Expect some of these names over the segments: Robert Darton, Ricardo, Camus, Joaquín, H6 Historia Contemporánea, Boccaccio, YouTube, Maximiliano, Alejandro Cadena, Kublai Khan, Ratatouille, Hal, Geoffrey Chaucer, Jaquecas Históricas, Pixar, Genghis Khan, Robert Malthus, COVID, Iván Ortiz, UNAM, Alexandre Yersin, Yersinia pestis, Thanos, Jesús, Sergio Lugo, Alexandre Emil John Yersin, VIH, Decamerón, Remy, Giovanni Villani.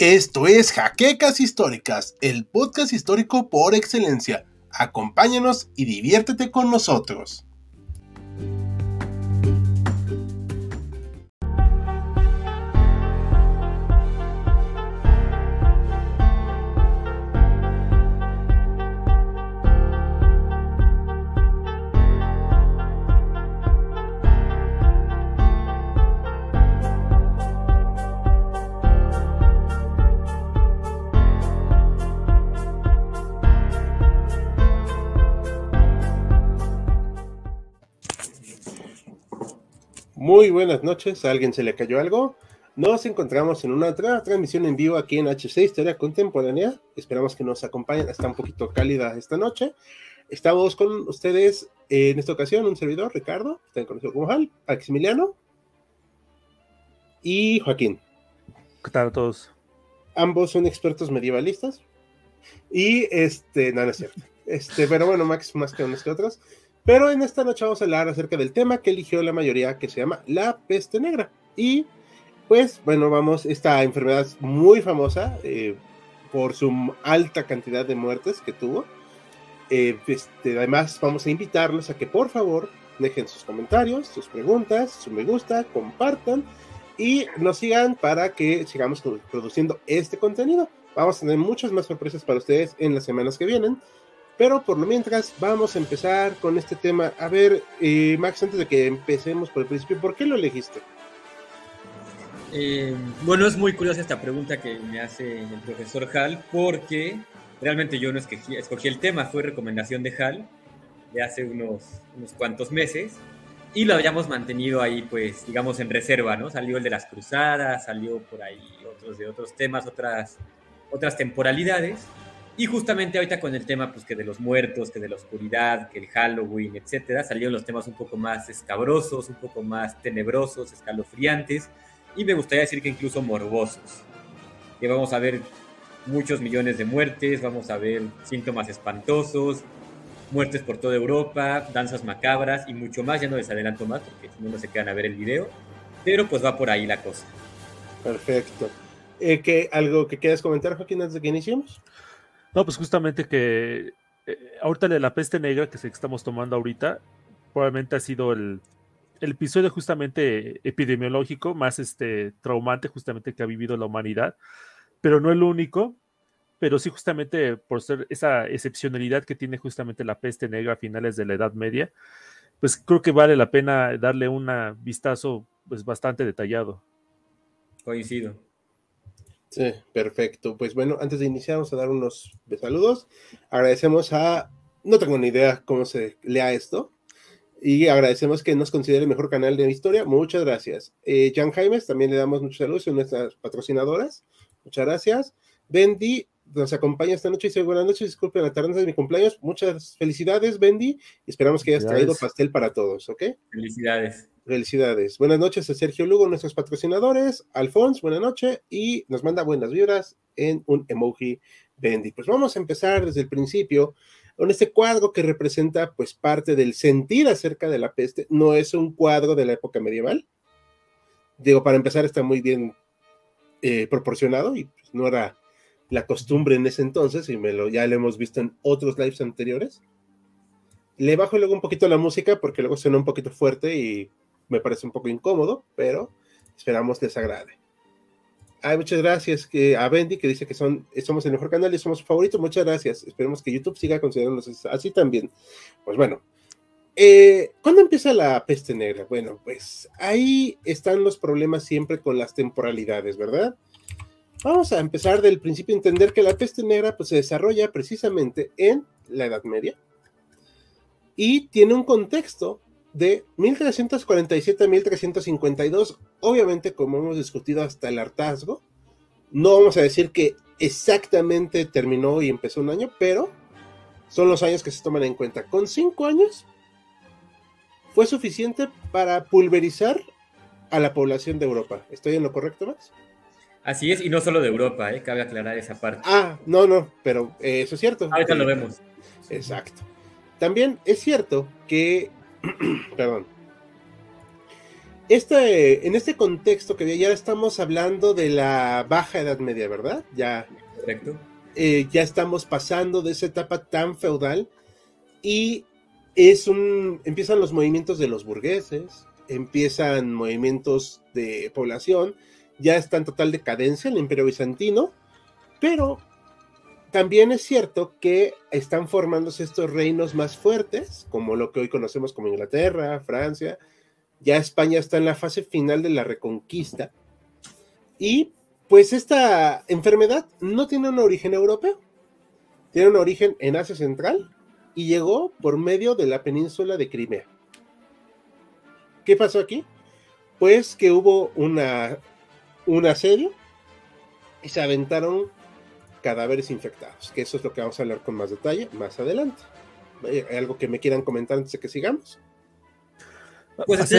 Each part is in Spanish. Esto es Jaquecas Históricas, el podcast histórico por excelencia. Acompáñanos y diviértete con nosotros. Muy buenas noches, ¿a alguien se le cayó algo? Nos encontramos en una transmisión en vivo aquí en H6 Historia Contemporánea. Esperamos que nos acompañen, está un poquito cálida esta noche. Estamos con ustedes en esta ocasión, un servidor, Ricardo, está conocido como Hal, Maximiliano y Joaquín. ¿Qué tal a todos? Ambos son expertos medievalistas y no es cierto. Pero bueno, Max más que unos que otros. Pero en esta noche vamos a hablar acerca del tema que eligió la mayoría, que se llama la peste negra. Y pues bueno, esta enfermedad es muy famosa por su alta cantidad de muertes que tuvo. Además vamos a invitarlos a que por favor dejen sus comentarios, sus preguntas, su me gusta, compartan y nos sigan para que sigamos produciendo este contenido. Vamos a tener muchas más sorpresas para ustedes en las semanas que vienen. Pero por lo mientras, vamos a empezar con este tema. A ver, Max, antes de que empecemos por el principio, ¿por qué lo elegiste? Bueno, es muy curiosa esta pregunta que me hace el profesor Hal, porque realmente yo no escogí el tema, fue recomendación de Hal de hace unos cuantos meses, y lo habíamos mantenido ahí, pues, digamos, en reserva, ¿no? Salió el de las cruzadas, salió por ahí otros temas, otras temporalidades. Y justamente ahorita con el tema, pues, que de los muertos, que de la oscuridad, que el Halloween, etcétera, salieron los temas un poco más escabrosos, un poco más tenebrosos, escalofriantes, y me gustaría decir que incluso morbosos. Que vamos a ver muchos millones de muertes, vamos a ver síntomas espantosos, muertes por toda Europa, danzas macabras y mucho más. Ya no les adelanto más porque si no, no se quedan a ver el video, pero pues va por ahí la cosa. Perfecto. ¿Algo que quieras comentar, Joaquín, antes de que iniciemos? No, pues justamente que ahorita la peste negra que estamos tomando ahorita probablemente ha sido el episodio justamente epidemiológico más traumante justamente que ha vivido la humanidad, pero no el único, pero sí justamente por ser esa excepcionalidad que tiene justamente la peste negra a finales de la Edad Media, pues creo que vale la pena darle un vistazo pues bastante detallado. Coincido. Sí, perfecto. Pues bueno, antes de iniciar vamos a dar unos saludos. Agradecemos no tengo ni idea cómo se lea esto, y agradecemos que nos considere el mejor canal de historia. Muchas gracias. Jan Jaimes, también le damos muchos saludos, son nuestras patrocinadoras. Muchas gracias. Bendy nos acompaña esta noche y dice buenas noches, disculpen la tardanza de mi cumpleaños. Muchas felicidades, Bendy. Esperamos que hayas traído pastel para todos, ¿ok? Felicidades. Felicidades. Buenas noches a Sergio Lugo, nuestros patrocinadores. Alfonso, buenas noches. Y nos manda buenas vibras en un emoji Bendy. Pues vamos a empezar desde el principio con este cuadro que representa pues parte del sentir acerca de la peste. No es un cuadro de la época medieval. Digo, para empezar está muy bien proporcionado y pues, no era la costumbre en ese entonces y ya lo hemos visto en otros lives anteriores. Le bajo luego un poquito la música porque luego suena un poquito fuerte y me parece un poco incómodo, pero esperamos les agrade. Ay, muchas gracias a Bendy que dice que somos el mejor canal y somos su favorito. Muchas gracias. Esperemos que YouTube siga considerándonos así también. Pues bueno, ¿cuándo empieza la peste negra? Bueno, pues ahí están los problemas siempre con las temporalidades, ¿verdad? Vamos a empezar del principio a entender que la peste negra pues, se desarrolla precisamente en la Edad Media y tiene un contexto de 1347 a 1352, obviamente como hemos discutido hasta el hartazgo, no vamos a decir que exactamente terminó y empezó un año, pero son los años que se toman en cuenta. Con 5 años fue suficiente para pulverizar a la población de Europa. ¿Estoy en lo correcto, Max? Así es, y no solo de Europa, cabe aclarar esa parte. Ah, no, pero eso es cierto. Ahorita lo vemos. Exacto. También es cierto que en este contexto que ya estamos hablando de la baja edad media, ¿verdad? Ya, correcto. Ya estamos pasando de esa etapa tan feudal y empiezan los movimientos de los burgueses, empiezan movimientos de población, ya está en total decadencia el Imperio Bizantino, pero también es cierto que están formándose estos reinos más fuertes, como lo que hoy conocemos como Inglaterra, Francia. Ya España está en la fase final de la reconquista. Y pues esta enfermedad no tiene un origen europeo, tiene un origen en Asia Central y llegó por medio de la península de Crimea. ¿Qué pasó aquí? Pues que hubo un asedio y se aventaron cadáveres infectados, que eso es lo que vamos a hablar con más detalle más adelante. ¿Hay algo que me quieran comentar antes de que sigamos? Pues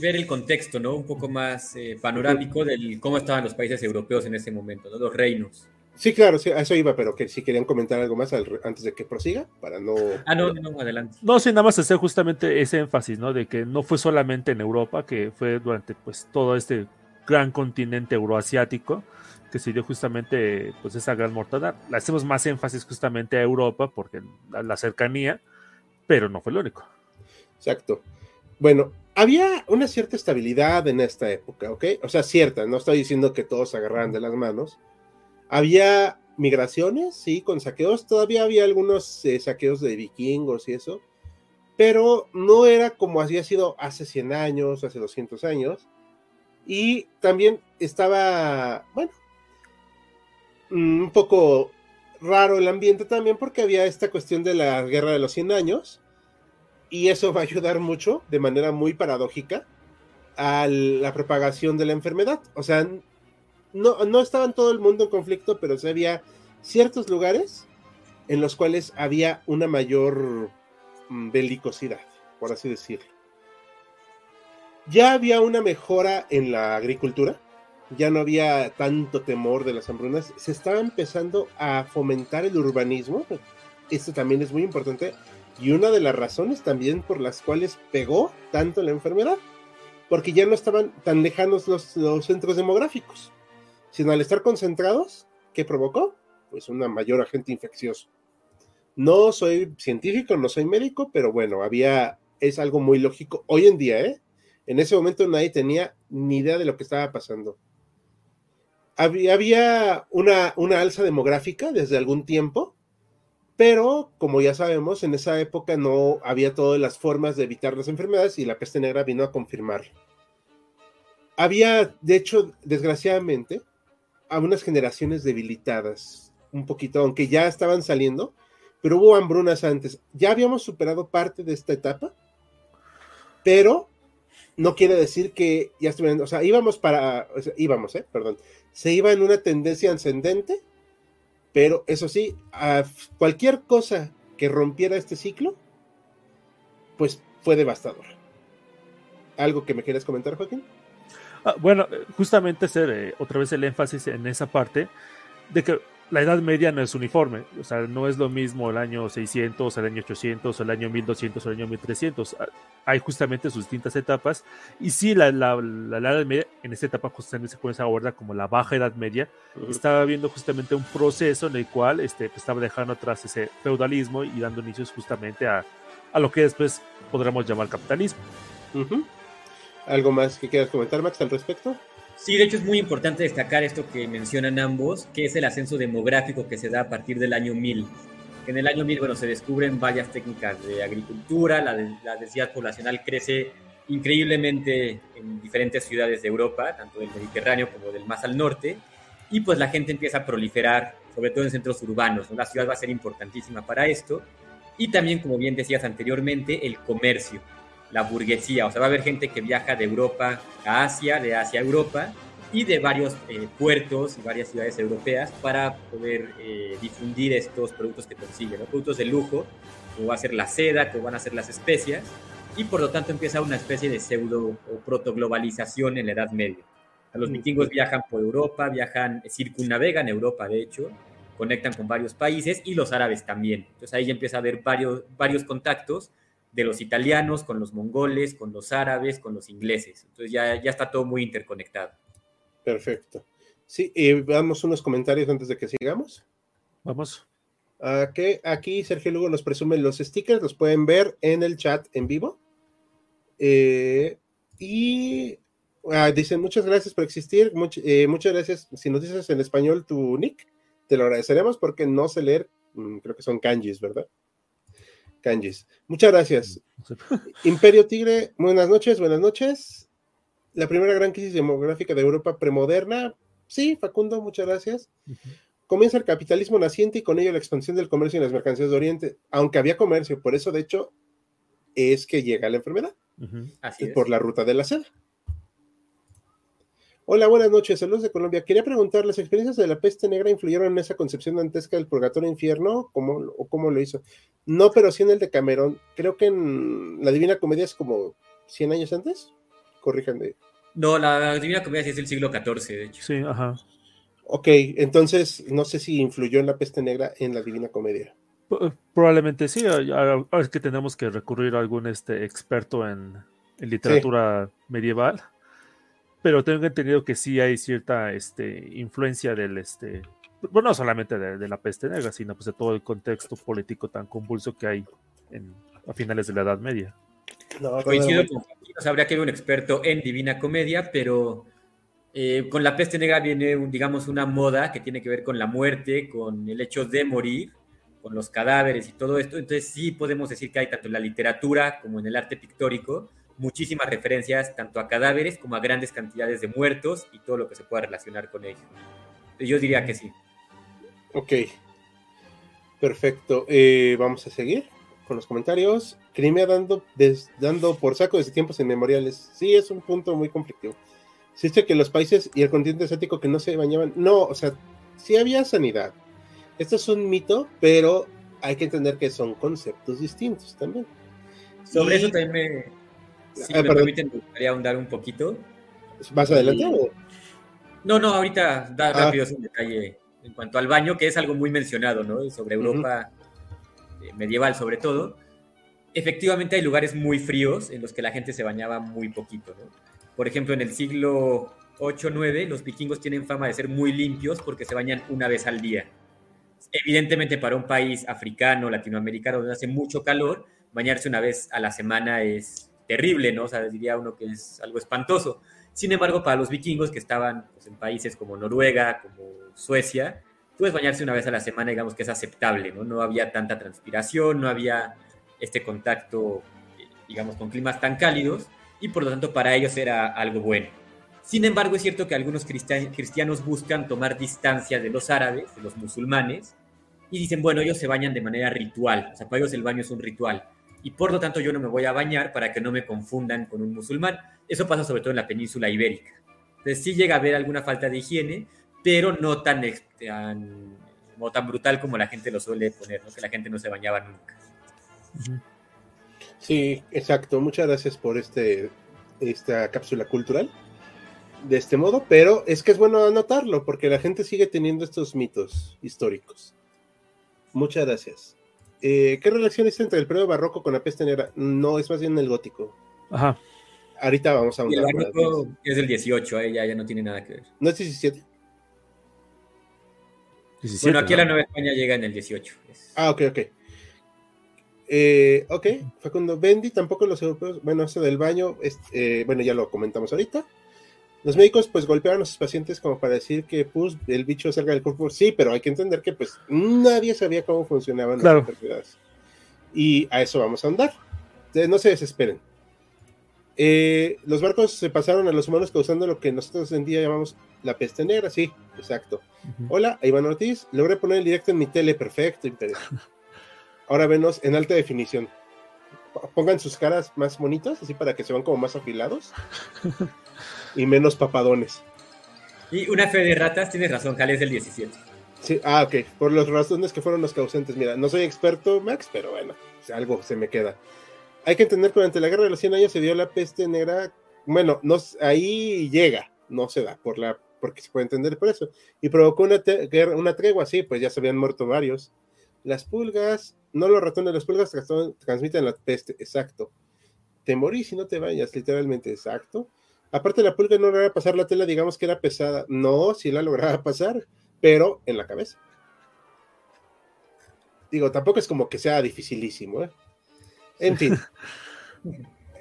ver el contexto, ¿no? Un poco más panorámico del cómo estaban los países europeos en ese momento, ¿no? Los reinos. Sí, claro, sí, a eso iba, pero que si querían comentar algo más antes de que prosiga, para no... Ah, no, adelante. No, sí, nada más hacer justamente ese énfasis, ¿no? De que no fue solamente en Europa, que fue durante pues todo este gran continente euroasiático que se dio justamente pues esa gran mortandad. Le hacemos más énfasis justamente a Europa porque la cercanía, pero no fue lo único. Exacto. Bueno, había una cierta estabilidad en esta época, ¿ok? O sea, cierta, no estoy diciendo que todos se agarraran de las manos. Había migraciones, sí, con saqueos, todavía había algunos saqueos de vikingos y eso, pero no era como había sido hace 100 años, hace 200 años, y también estaba, bueno, un poco raro el ambiente también porque había esta cuestión de la guerra de los 100 años, y eso va a ayudar mucho, de manera muy paradójica, a la propagación de la enfermedad. O sea, no estaban todo el mundo en conflicto, pero sí había ciertos lugares en los cuales había una mayor belicosidad, por así decirlo. Ya había una mejora en la agricultura, ya no había tanto temor de las hambrunas, se estaba empezando a fomentar el urbanismo, esto también es muy importante, y una de las razones también por las cuales pegó tanto la enfermedad, porque ya no estaban tan lejanos los centros demográficos, sino al estar concentrados, ¿qué provocó? Pues una mayor agente infeccioso. No soy científico, no soy médico, pero bueno, es algo muy lógico hoy en día, ¿eh? En ese momento nadie tenía ni idea de lo que estaba pasando. Había una alza demográfica desde algún tiempo, pero, como ya sabemos, en esa época no había todas las formas de evitar las enfermedades y la peste negra vino a confirmarlo. Había, de hecho, desgraciadamente, a unas generaciones debilitadas, un poquito, aunque ya estaban saliendo, pero hubo hambrunas antes. Ya habíamos superado parte de esta etapa, pero no quiere decir que ya estuvieran, o sea, se iba en una tendencia ascendente. Pero eso sí, a cualquier cosa que rompiera este ciclo, pues fue devastador. ¿Algo que me quieras comentar, Joaquín? Bueno, justamente hacer otra vez el énfasis en esa parte de que la Edad Media no es uniforme. O sea, no es lo mismo el año 600, el año 800, el año 1200, el año 1300. Hay justamente sus distintas etapas. Y sí, la Edad Media, en esta etapa justamente se comienza a abordar como la Baja Edad Media. Estaba viendo justamente un proceso en el cual estaba dejando atrás ese feudalismo y dando inicios justamente a lo que después podremos llamar capitalismo. Uh-huh. ¿Algo más que quieras comentar, Max, al respecto? Sí, de hecho es muy importante destacar esto que mencionan ambos, que es el ascenso demográfico que se da a partir del año 1000. En el año 1000, bueno, se descubren varias técnicas de agricultura, la densidad poblacional crece increíblemente en diferentes ciudades de Europa, tanto del Mediterráneo como del más al norte, y pues la gente empieza a proliferar, sobre todo en centros urbanos, ¿no? La ciudad va a ser importantísima para esto, y también, como bien decías anteriormente, el comercio, la burguesía, o sea, va a haber gente que viaja de Europa a Asia, de Asia a Europa, y de varios puertos y varias ciudades europeas para poder difundir estos productos que consiguen, ¿no? Productos de lujo, como va a ser la seda, como van a ser las especias, y por lo tanto empieza una especie de pseudo o protoglobalización en la Edad Media. Los vikingos viajan por Europa, circunnavegan Europa, de hecho, conectan con varios países y los árabes también. Entonces ahí ya empieza a haber varios contactos de los italianos, con los mongoles, con los árabes, con los ingleses. Entonces ya está todo muy interconectado. Perfecto. Sí, vamos unos comentarios antes de que sigamos. Vamos. Aquí Sergio Lugo nos presume los stickers, los pueden ver en el chat en vivo. Dicen, muchas gracias por existir, muchas gracias. Si nos dices en español tu nick, te lo agradeceremos porque no sé leer, creo que son kanjis, ¿verdad? Kanjis. Muchas gracias. Imperio Tigre, buenas noches. La primera gran crisis demográfica de Europa premoderna. Sí, Facundo, muchas gracias. Comienza el capitalismo naciente y con ello la expansión del comercio y las mercancías de Oriente, aunque había comercio, por eso de hecho es que llega la enfermedad. Así es. Por la ruta de la seda. Hola, buenas noches, saludos de Colombia. Quería preguntar, ¿las experiencias de la peste negra influyeron en esa concepción dantesca del purgatorio infierno? ¿Cómo lo hizo? No, pero sí en el Decamerón. Creo que en la Divina Comedia es como 100 años antes. Corríjanme. No, la Divina Comedia sí es del siglo XIV, de hecho. Sí, ajá. Ok, entonces no sé si influyó en la peste negra en la Divina Comedia. Probablemente sí, es que tenemos que recurrir a algún experto en literatura medieval, pero tengo entendido que sí hay cierta influencia del bueno, no solamente de la peste negra, sino pues de todo el contexto político tan convulso que hay a finales de la Edad Media. No, coincido con Joaquín, habría que haber un experto en Divina Comedia, pero con la peste negra viene, digamos, una moda que tiene que ver con la muerte, con el hecho de morir, con los cadáveres y todo esto. Entonces sí podemos decir que hay tanto en la literatura como en el arte pictórico muchísimas referencias tanto a cadáveres como a grandes cantidades de muertos y todo lo que se pueda relacionar con ello. Yo diría que sí. Ok, perfecto. Vamos a seguir con los comentarios. Crimea dando por saco desde tiempos inmemoriales. Sí, es un punto muy conflictivo. Existe que los países y el continente asiático que no se bañaban, no, o sea, sí había sanidad. Esto es un mito, pero hay que entender que son conceptos distintos también. Sobre eso también me permiten, me gustaría ahondar un poquito. ¿Más adelante o...? No, ahorita da rápido un detalle en cuanto al baño, que es algo muy mencionado, ¿no? Sobre Europa medieval, sobre todo. Efectivamente hay lugares muy fríos en los que la gente se bañaba muy poquito, ¿no? Por ejemplo, en el siglo 8-9, los vikingos tienen fama de ser muy limpios porque se bañan una vez al día. Evidentemente para un país africano, latinoamericano, donde hace mucho calor, bañarse una vez a la semana es terrible, ¿no? O sea, diría uno que es algo espantoso. Sin embargo, para los vikingos que estaban pues, en países como Noruega, como Suecia, pues bañarse una vez a la semana, digamos que es aceptable, ¿no? No había tanta transpiración, no había este contacto, digamos, con climas tan cálidos, y por lo tanto para ellos era algo bueno. Sin embargo, es cierto que algunos cristianos buscan tomar distancia de los árabes, de los musulmanes, y dicen, bueno, ellos se bañan de manera ritual, o sea, para ellos el baño es un ritual, y por lo tanto yo no me voy a bañar para que no me confundan con un musulmán. Eso pasa sobre todo en la península ibérica. Entonces sí llega a haber alguna falta de higiene, pero no tan brutal como la gente lo suele poner, ¿no? Que la gente no se bañaba nunca. Sí, exacto. Muchas gracias por esta cápsula cultural. De este modo, pero es que es bueno anotarlo porque la gente sigue teniendo estos mitos históricos. Muchas gracias. ¿Qué relación existe entre el periodo barroco con la peste negra? No, es más bien el gótico. Ajá. Ahorita vamos a hablar. El barroco es del 18, ya no tiene nada que ver. ¿No es 17? 17, bueno, aquí ¿no? La Nueva España llega en el 18. Ok. Ok, Facundo Bendy, tampoco los europeos. Bueno, eso del baño, bueno, ya lo comentamos ahorita. Los médicos pues golpeaban a sus pacientes como para decir que pues, el bicho salga del cuerpo. Sí, pero hay que entender que pues nadie sabía cómo funcionaban las enfermedades. Y a eso vamos a andar. Entonces, no se desesperen. Los barcos se pasaron a los humanos causando lo que nosotros hoy en día llamamos la peste negra. Sí, exacto. Hola, Iván Ortiz. Logré poner el directo en mi tele. Perfecto, interesante. Ahora venos en alta definición. Pongan sus caras más bonitas, así para que se vean como más afilados. Y menos papadones. Y una fe de ratas, tienes razón, Hal, es del 17. Sí, ok, por los razones que fueron los causantes. Mira, no soy experto, Max, pero bueno, algo se me queda. Hay que entender que durante la guerra de los 100 años se dio la peste negra. Bueno, ahí llega, no se da, porque se puede entender por eso. Y provocó una tregua, sí, pues ya se habían muerto varios. Las pulgas, No los ratones, las pulgas transmiten la peste, exacto. Te morís si no te bañas, literalmente, exacto. Aparte, la pulga no lograba pasar la tela, digamos que era pesada. No, sí la lograba pasar, pero en la cabeza. Digo, tampoco es como que sea dificilísimo, ¿eh? En fin.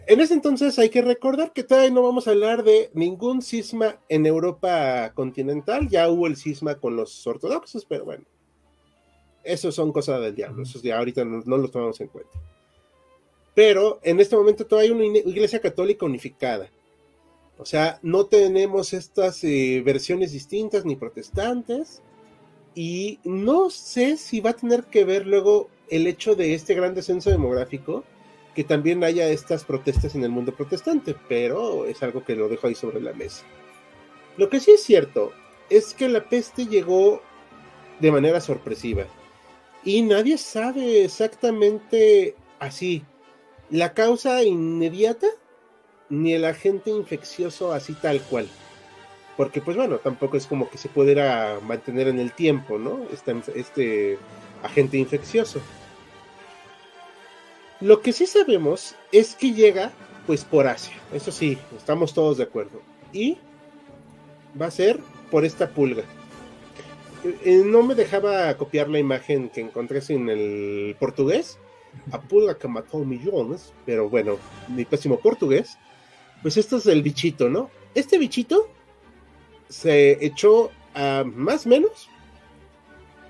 En ese entonces hay que recordar que todavía no vamos a hablar de ningún cisma en Europa continental. Ya hubo el cisma con los ortodoxos, pero bueno. Esos son cosas del diablo. Esos ya ahorita no los tomamos en cuenta. Pero en este momento todavía hay una iglesia católica unificada. O sea, no tenemos estas versiones distintas ni protestantes. Y no sé si va a tener que ver luego el hecho de este gran descenso demográfico, que también haya estas protestas en el mundo protestante, pero es algo que lo dejo ahí sobre la mesa. Lo que sí es cierto es que la peste llegó de manera sorpresiva y nadie sabe exactamente así la causa inmediata ni el agente infeccioso así tal cual, porque pues bueno, tampoco es como que se pudiera mantener en el tiempo, ¿no? Este agente infeccioso. Lo que sí sabemos es que llega, pues, por Asia. Eso sí, estamos todos de acuerdo. Y va a ser por esta pulga. No me dejaba copiar la imagen que encontré en el portugués. A pulga que mató millones. Pero bueno, mi pésimo portugués. Pues esto es el bichito, ¿no? Este bichito se echó a más o menos,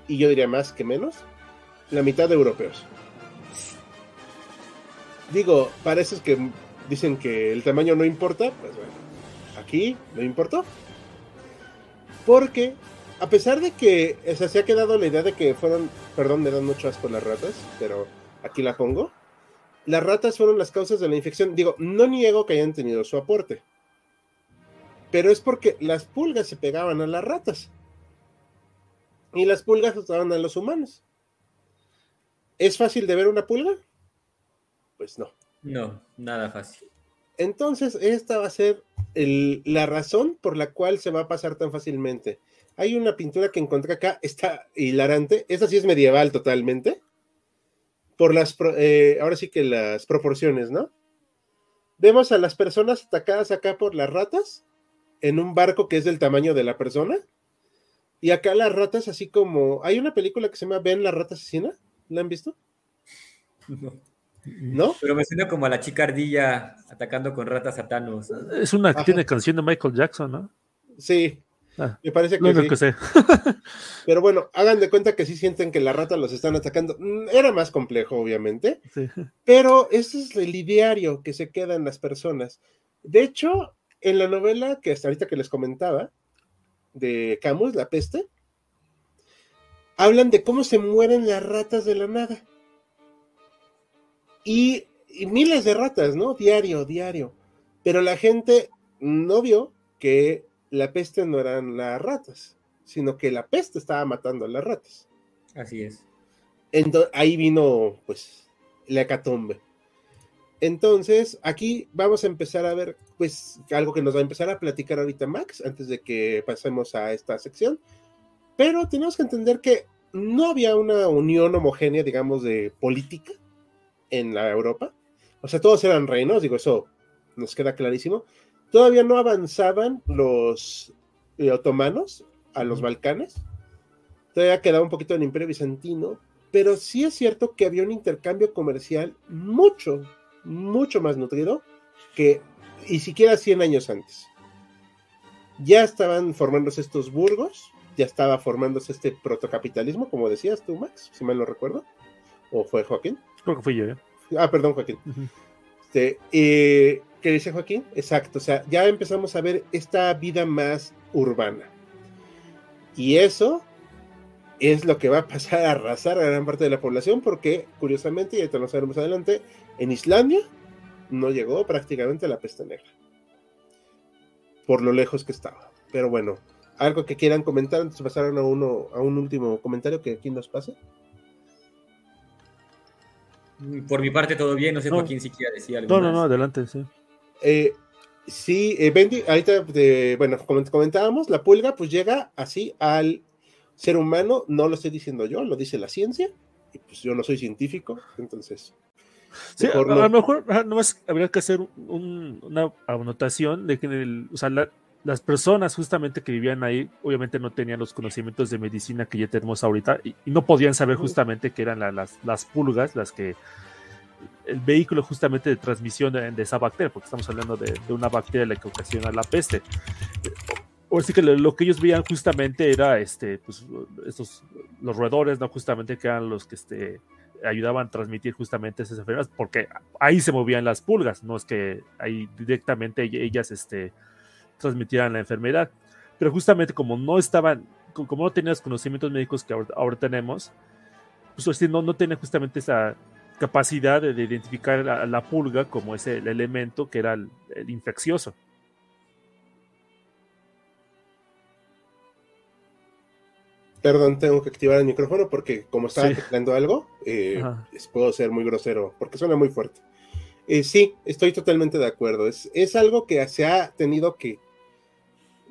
y yo diría más que menos, la mitad de europeos. Digo, para esos que dicen que el tamaño no importa, pues bueno, aquí no importó. Porque, a pesar de que, o sea, se ha quedado la idea de que fueron, perdón, me dan mucho asco las ratas, pero aquí la pongo. Las ratas fueron las causas de la infección. Digo, no niego que hayan tenido su aporte. Pero es porque las pulgas se pegaban a las ratas. Y las pulgas asustaban a los humanos. ¿Es fácil de ver una pulga? Pues no. No, nada fácil. Entonces, esta va a ser la razón por la cual se va a pasar tan fácilmente. Hay una pintura que encontré acá, está hilarante. Esta sí es medieval totalmente. Por las, ahora sí que las proporciones, ¿no? Vemos a las personas atacadas acá por las ratas, en un barco que es del tamaño de la persona. Y acá las ratas así como... Hay una película que se llama ¿Ven la rata asesina? ¿La han visto? No. ¿No? Pero me suena como a la chica ardilla atacando con ratas a Thanos. Es una que tiene canción de Michael Jackson, ¿no? Sí, me parece que no, sí. No que sé. Pero bueno, hagan de cuenta que sí sienten que la rata los están atacando. Era más complejo, obviamente. Sí. Pero ese es el ideario que se queda en las personas. De hecho, en la novela que hasta ahorita que les comentaba, de Camus, La Peste, hablan de cómo se mueren las ratas de la nada. Y miles de ratas, ¿no? Diario. Pero la gente no vio que la peste no eran las ratas, sino que la peste estaba matando a las ratas. Así es. Entonces, ahí vino, pues, la hecatombe. Entonces, aquí vamos a empezar a ver, pues, algo que nos va a empezar a platicar ahorita Max, antes de que pasemos a esta sección. Pero tenemos que entender que no había una unión homogénea, digamos, de política en la Europa, o sea, todos eran reinos, digo, eso nos queda clarísimo. Todavía no avanzaban los otomanos a los Balcanes, todavía quedaba un poquito del Imperio Bizantino, pero sí es cierto que había un intercambio comercial mucho más nutrido que, y siquiera 100 años antes. Ya estaban formándose estos burgos, ya estaba formándose este protocapitalismo, como decías tú, Max, si mal no recuerdo, o fue Joaquín. Creo que fui yo, ¿eh? Ah, perdón, Joaquín. Uh-huh. ¿Qué dice Joaquín? Exacto, o sea, ya empezamos a ver esta vida más urbana. Y eso es lo que va a pasar a arrasar a gran parte de la población, porque, curiosamente, y ahorita lo sabemos adelante, en Islandia no llegó prácticamente la peste negra. Por lo lejos que estaba. Pero bueno, algo que quieran comentar antes de pasar a un último comentario que aquí nos pase. Por mi parte todo bien, no sé Joaquín si quiera decir algo. No, adelante, sí. Bendy, ahorita, bueno, como comentábamos, la pulga pues llega así al ser humano, no lo estoy diciendo yo, lo dice la ciencia, porque pues yo no soy científico, entonces... Sí, mejor no. A lo mejor nomás habría que hacer una anotación de que o sea, las personas justamente que vivían ahí obviamente no tenían los conocimientos de medicina que ya tenemos ahorita y no podían saber justamente que eran las pulgas las que el vehículo justamente de transmisión de esa bacteria, porque estamos hablando de una bacteria la que ocasiona la peste. O así que lo que ellos veían justamente era pues, los roedores, ¿no? Justamente que eran los que ayudaban a transmitir justamente esas enfermedades, porque ahí se movían las pulgas, no es que ahí directamente ellas transmitieran la enfermedad, pero justamente como no tenían los conocimientos médicos que ahora tenemos, pues así no tenían justamente esa capacidad de identificar la pulga como ese el elemento que era el infeccioso. Perdón, tengo que activar el micrófono porque como estaba teclando algo, puedo ser muy grosero porque suena muy fuerte. Sí, estoy totalmente de acuerdo. Es algo que se ha tenido que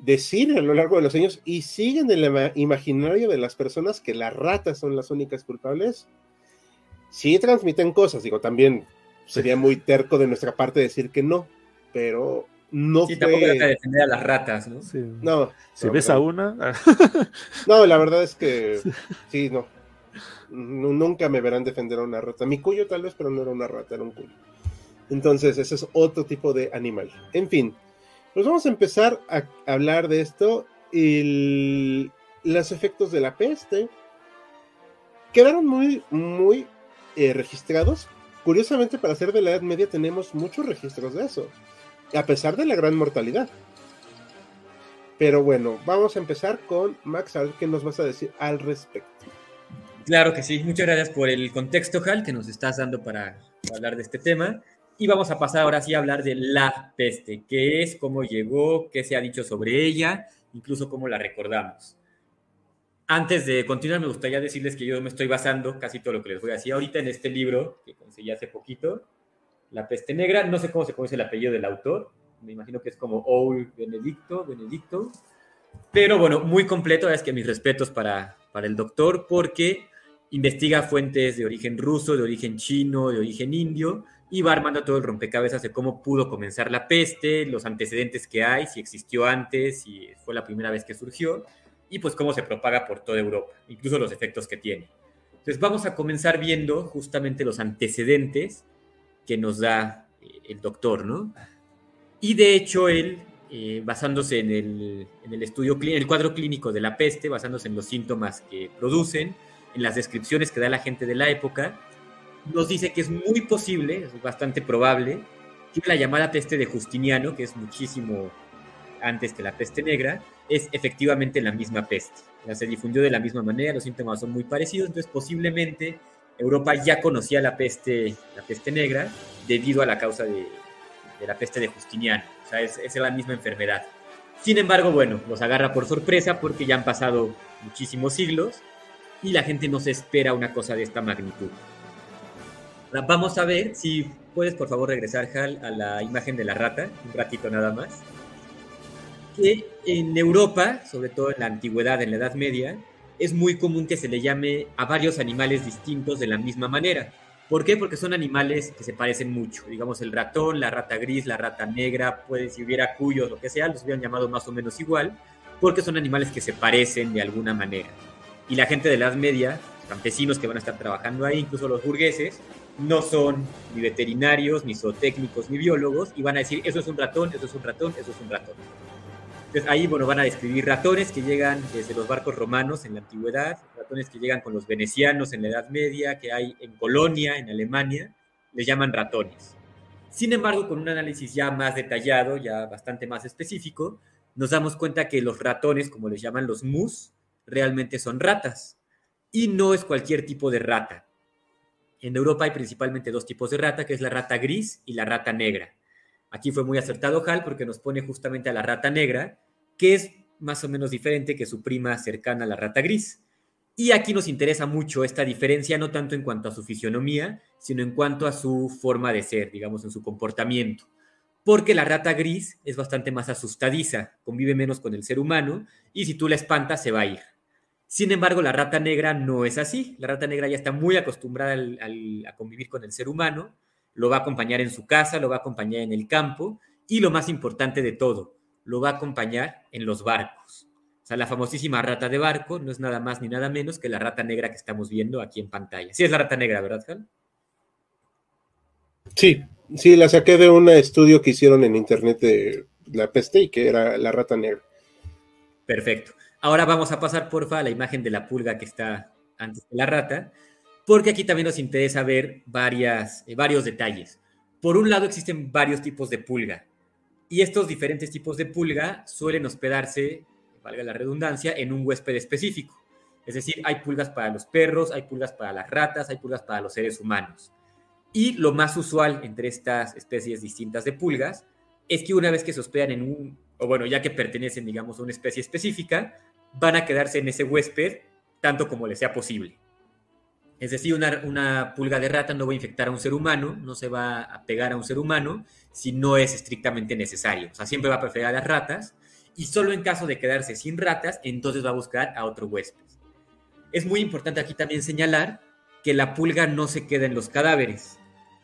decir a lo largo de los años y sigue en el imaginario de las personas que las ratas son las únicas culpables. Sí transmiten cosas, digo, también sería muy terco de nuestra parte decir que no, pero... No sí, fue... tampoco hay que defender a las ratas, ¿no? Sí. No. Si no, ves a una... No, la verdad es que... Sí, no. Nunca me verán defender a una rata. Mi cuyo tal vez, pero no era una rata, era un cuyo. Entonces, ese es otro tipo de animal. En fin, pues vamos a empezar a hablar de esto. Los efectos de la peste quedaron muy, muy registrados. Curiosamente, para ser de la Edad Media, tenemos muchos registros de eso, a pesar de la gran mortalidad. Pero bueno, vamos a empezar con Max, a ver qué nos vas a decir al respecto. Claro que sí, muchas gracias por el contexto, Hal, que nos estás dando para hablar de este tema. Y vamos a pasar ahora sí a hablar de la peste, qué es, cómo llegó, qué se ha dicho sobre ella, incluso cómo la recordamos. Antes de continuar, me gustaría decirles que yo me estoy basando casi todo lo que les voy a decir ahorita en este libro que conseguí hace poquito, La peste negra. No sé cómo se conoce el apellido del autor, me imagino que es como Oul Benedicto, pero bueno, muy completo, es que mis respetos para el doctor, porque investiga fuentes de origen ruso, de origen chino, de origen indio, y va armando todo el rompecabezas de cómo pudo comenzar la peste, los antecedentes que hay, si existió antes, si fue la primera vez que surgió, y pues cómo se propaga por toda Europa, incluso los efectos que tiene. Entonces vamos a comenzar viendo justamente los antecedentes que nos da el doctor, ¿no? Y de hecho él, basándose en el estudio, el cuadro clínico de la peste, basándose en los síntomas que producen, en las descripciones que da la gente de la época, nos dice que es muy posible, es bastante probable, que la llamada peste de Justiniano, que es muchísimo antes que la peste negra, es efectivamente la misma peste. Ya se difundió de la misma manera, los síntomas son muy parecidos, entonces posiblemente Europa ya conocía la peste negra debido a la causa de la peste de Justiniano. O sea, es la misma enfermedad. Sin embargo, bueno, los agarra por sorpresa porque ya han pasado muchísimos siglos y la gente no se espera una cosa de esta magnitud. Ahora, vamos a ver si puedes, por favor, regresar, Hal, a la imagen de la rata, un ratito nada más. Que en Europa, sobre todo en la antigüedad, en la Edad Media, es muy común que se le llame a varios animales distintos de la misma manera. ¿Por qué? Porque son animales que se parecen mucho. Digamos, el ratón, la rata gris, la rata negra, pues, si hubiera cuyos, lo que sea, los hubieran llamado más o menos igual, porque son animales que se parecen de alguna manera. Y la gente de la Edad Media, los campesinos que van a estar trabajando ahí, incluso los burgueses, no son ni veterinarios, ni zootécnicos, ni biólogos, y van a decir, eso es un ratón, eso es un ratón, eso es un ratón. Entonces ahí, bueno, van a describir ratones que llegan desde los barcos romanos en la antigüedad, ratones que llegan con los venecianos en la Edad Media, que hay en Colonia, en Alemania, les llaman ratones. Sin embargo, con un análisis ya más detallado, ya bastante más específico, nos damos cuenta que los ratones, como les llaman los mus, realmente son ratas, y no es cualquier tipo de rata. En Europa hay principalmente dos tipos de rata, que es la rata gris y la rata negra. Aquí fue muy acertado Hal porque nos pone justamente a la rata negra, que es más o menos diferente que su prima cercana a la rata gris. Y aquí nos interesa mucho esta diferencia, no tanto en cuanto a su fisionomía, sino en cuanto a su forma de ser, digamos, en su comportamiento. Porque la rata gris es bastante más asustadiza, convive menos con el ser humano, y si tú la espantas se va a ir. Sin embargo, la rata negra no es así. La rata negra ya está muy acostumbrada a convivir con el ser humano, lo va a acompañar en su casa, lo va a acompañar en el campo y, lo más importante de todo, lo va a acompañar en los barcos. O sea, la famosísima rata de barco no es nada más ni nada menos que la rata negra que estamos viendo aquí en pantalla. Sí es la rata negra, ¿verdad, Hal? Sí, sí, la saqué de un estudio que hicieron en internet de la peste y que era la rata negra. Perfecto. Ahora vamos a pasar, porfa, a la imagen de la pulga que está antes de la rata, porque aquí también nos interesa ver varios detalles. Por un lado, existen varios tipos de pulga, y estos diferentes tipos de pulga suelen hospedarse, valga la redundancia, en un huésped específico. Es decir, hay pulgas para los perros, hay pulgas para las ratas, hay pulgas para los seres humanos. Y lo más usual entre estas especies distintas de pulgas es que una vez que se hospedan en un, o bueno, ya que pertenecen, digamos, a una especie específica, van a quedarse en ese huésped tanto como les sea posible. Es decir, una pulga de rata no va a infectar a un ser humano, no se va a pegar a un ser humano si no es estrictamente necesario. O sea, siempre va a preferir a las ratas y solo en caso de quedarse sin ratas, entonces va a buscar a otro huésped. Es muy importante aquí también señalar que la pulga no se queda en los cadáveres.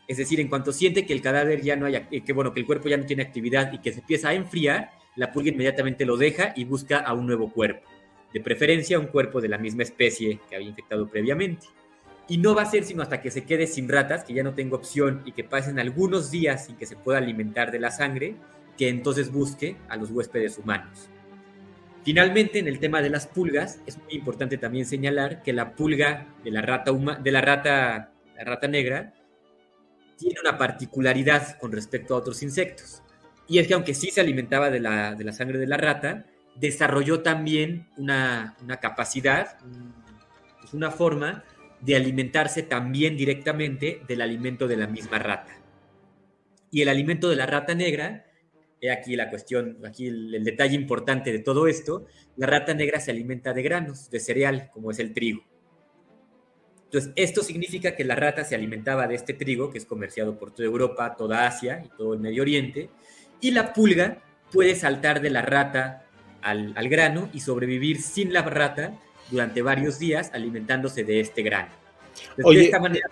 Es decir, en cuanto siente que el cadáver ya no haya, que el cuerpo ya no tiene actividad y que se empieza a enfriar, la pulga inmediatamente lo deja y busca a un nuevo cuerpo. De preferencia, un cuerpo de la misma especie que había infectado previamente. Y no va a ser sino hasta que se quede sin ratas, que ya no tenga opción y que pasen algunos días sin que se pueda alimentar de la sangre, que entonces busque a los huéspedes humanos. Finalmente, en el tema de las pulgas, es muy importante también señalar que la pulga de la rata negra tiene una particularidad con respecto a otros insectos. Y es que aunque sí se alimentaba de la sangre de la rata, desarrolló también una capacidad, una forma de alimentarse también directamente del alimento de la misma rata. Y el alimento de la rata negra, aquí la cuestión, aquí el detalle importante de todo esto, la rata negra se alimenta de granos, de cereal, como es el trigo. Entonces, esto significa que la rata se alimentaba de este trigo, que es comerciado por toda Europa, toda Asia y todo el Medio Oriente, y la pulga puede saltar de la rata al grano y sobrevivir sin la rata durante varios días alimentándose de este grano. Entonces, oye, de esta manera...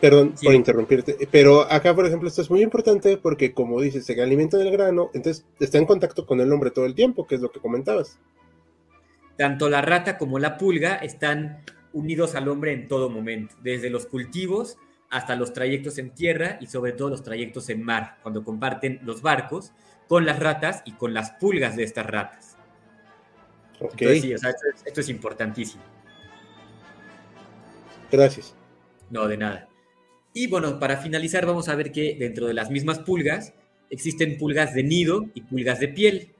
Perdón por interrumpirte, pero acá, por ejemplo, esto es muy importante porque, como dices, se alimenta del grano, entonces está en contacto con el hombre todo el tiempo, que es lo que comentabas. Tanto la rata como la pulga están unidos al hombre en todo momento, desde los cultivos hasta los trayectos en tierra y sobre todo los trayectos en mar, cuando comparten los barcos con las ratas y con las pulgas de estas ratas. Ok. Entonces, sí, o sea, esto es importantísimo. Gracias. No, de nada. Y bueno, para finalizar vamos a ver que dentro de las mismas pulgas existen pulgas de nido y pulgas de piel.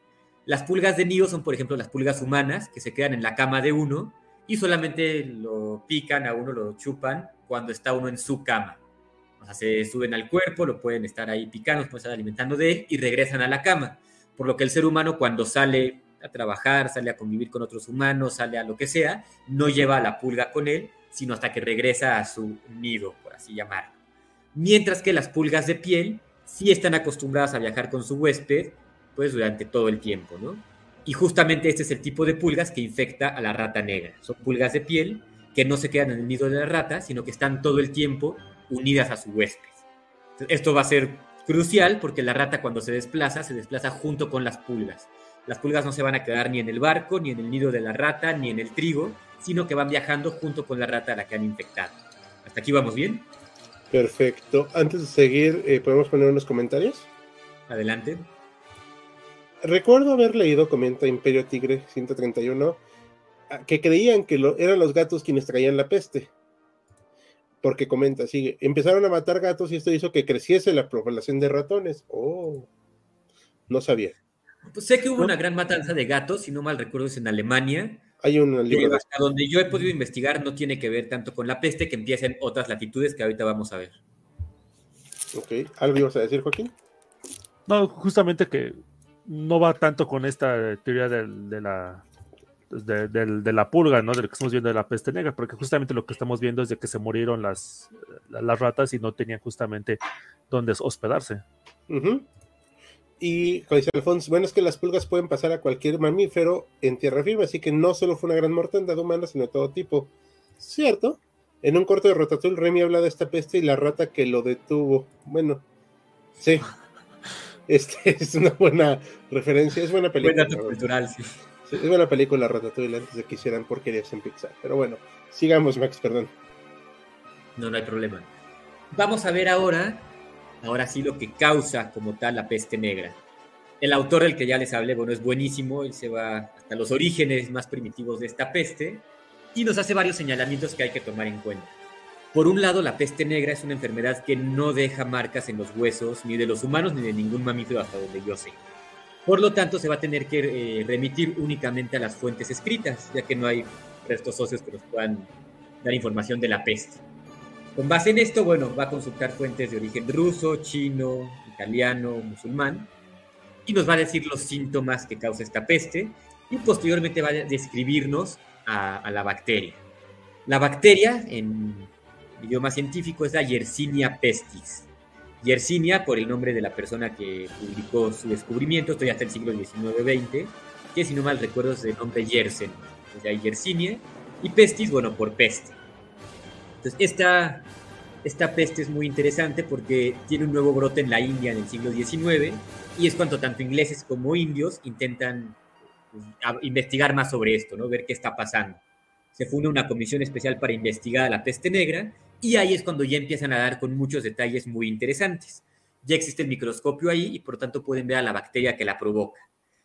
Las pulgas de nido son, por ejemplo, las pulgas humanas que se quedan en la cama de uno y solamente lo pican a uno, lo chupan cuando está uno en su cama. O sea, se suben al cuerpo, lo pueden estar ahí picando, pueden estar alimentando de él y regresan a la cama. Por lo que el ser humano cuando sale a trabajar, sale a convivir con otros humanos, sale a lo que sea, no lleva a la pulga con él, sino hasta que regresa a su nido, por así llamarlo. Mientras que las pulgas de piel sí están acostumbradas a viajar con su huésped, pues durante todo el tiempo, ¿no? Y justamente este es el tipo de pulgas que infecta a la rata negra. Son pulgas de piel que no se quedan en el nido de la rata, sino que están todo el tiempo unidas a su huésped. Esto va a ser crucial porque la rata cuando se desplaza junto con las pulgas. Las pulgas no se van a quedar ni en el barco, ni en el nido de la rata, ni en el trigo, sino que van viajando junto con la rata a la que han infectado. ¿Hasta aquí vamos bien? Perfecto. Antes de seguir, ¿podemos poner unos comentarios? Adelante. Recuerdo haber leído, comenta Imperio Tigre 131, que creían que eran los gatos quienes traían la peste. Porque comenta, sigue, empezaron a matar gatos y esto hizo que creciese la población de ratones. Oh, no sabía. Pues sé que hubo una gran matanza de gatos, si no mal recuerdo es en Alemania. Hay un libro de... Hasta donde yo he podido investigar no tiene que ver tanto con la peste, que empieza en otras latitudes que ahorita vamos a ver. Ok, ¿algo ibas a decir, Joaquín? No, justamente que no va tanto con esta teoría de la pulga, ¿no? De lo que estamos viendo de la peste negra, porque justamente lo que estamos viendo es de que se murieron las ratas y no tenían justamente dónde hospedarse. Uh-huh. Y como dice Alfonso, bueno, es que las pulgas pueden pasar a cualquier mamífero en tierra firme, así que no solo fue una gran mortandad humana, sino de todo tipo. ¿Cierto? En un corto de Ratatouille, Remy habla de esta peste y la rata que lo detuvo. Bueno, sí. Es una buena referencia, es buena película. Buena cultural, sí. Sí, es buena película Ratatouille antes de que hicieran porquerías en Pixar. Pero bueno, sigamos, Max, perdón. No, no hay problema. Vamos a ver ahora sí, lo que causa como tal la peste negra. El autor del que ya les hablé, bueno, es buenísimo, él se va hasta los orígenes más primitivos de esta peste y nos hace varios señalamientos que hay que tomar en cuenta. Por un lado, la peste negra es una enfermedad que no deja marcas en los huesos, ni de los humanos, ni de ningún mamífero, hasta donde yo sé. Por lo tanto, se va a tener que remitir únicamente a las fuentes escritas, ya que no hay restos óseos que nos puedan dar información de la peste. Con base en esto, bueno, va a consultar fuentes de origen ruso, chino, italiano, musulmán, y nos va a decir los síntomas que causa esta peste, y posteriormente va a describirnos a la bacteria. La bacteria, en idioma científico, es la Yersinia pestis. Yersinia, por el nombre de la persona que publicó su descubrimiento, esto ya hasta el siglo XIX-XX, que si no mal recuerdo es el nombre Yersin, pues hay Yersinia, y pestis, bueno, por peste. Entonces, esta peste es muy interesante porque tiene un nuevo brote en la India en el siglo XIX y es cuando tanto ingleses como indios intentan investigar más sobre esto, ¿no? Ver qué está pasando. Se funda una comisión especial para investigar la peste negra y ahí es cuando ya empiezan a dar con muchos detalles muy interesantes. Ya existe el microscopio ahí y por tanto pueden ver a la bacteria que la provoca.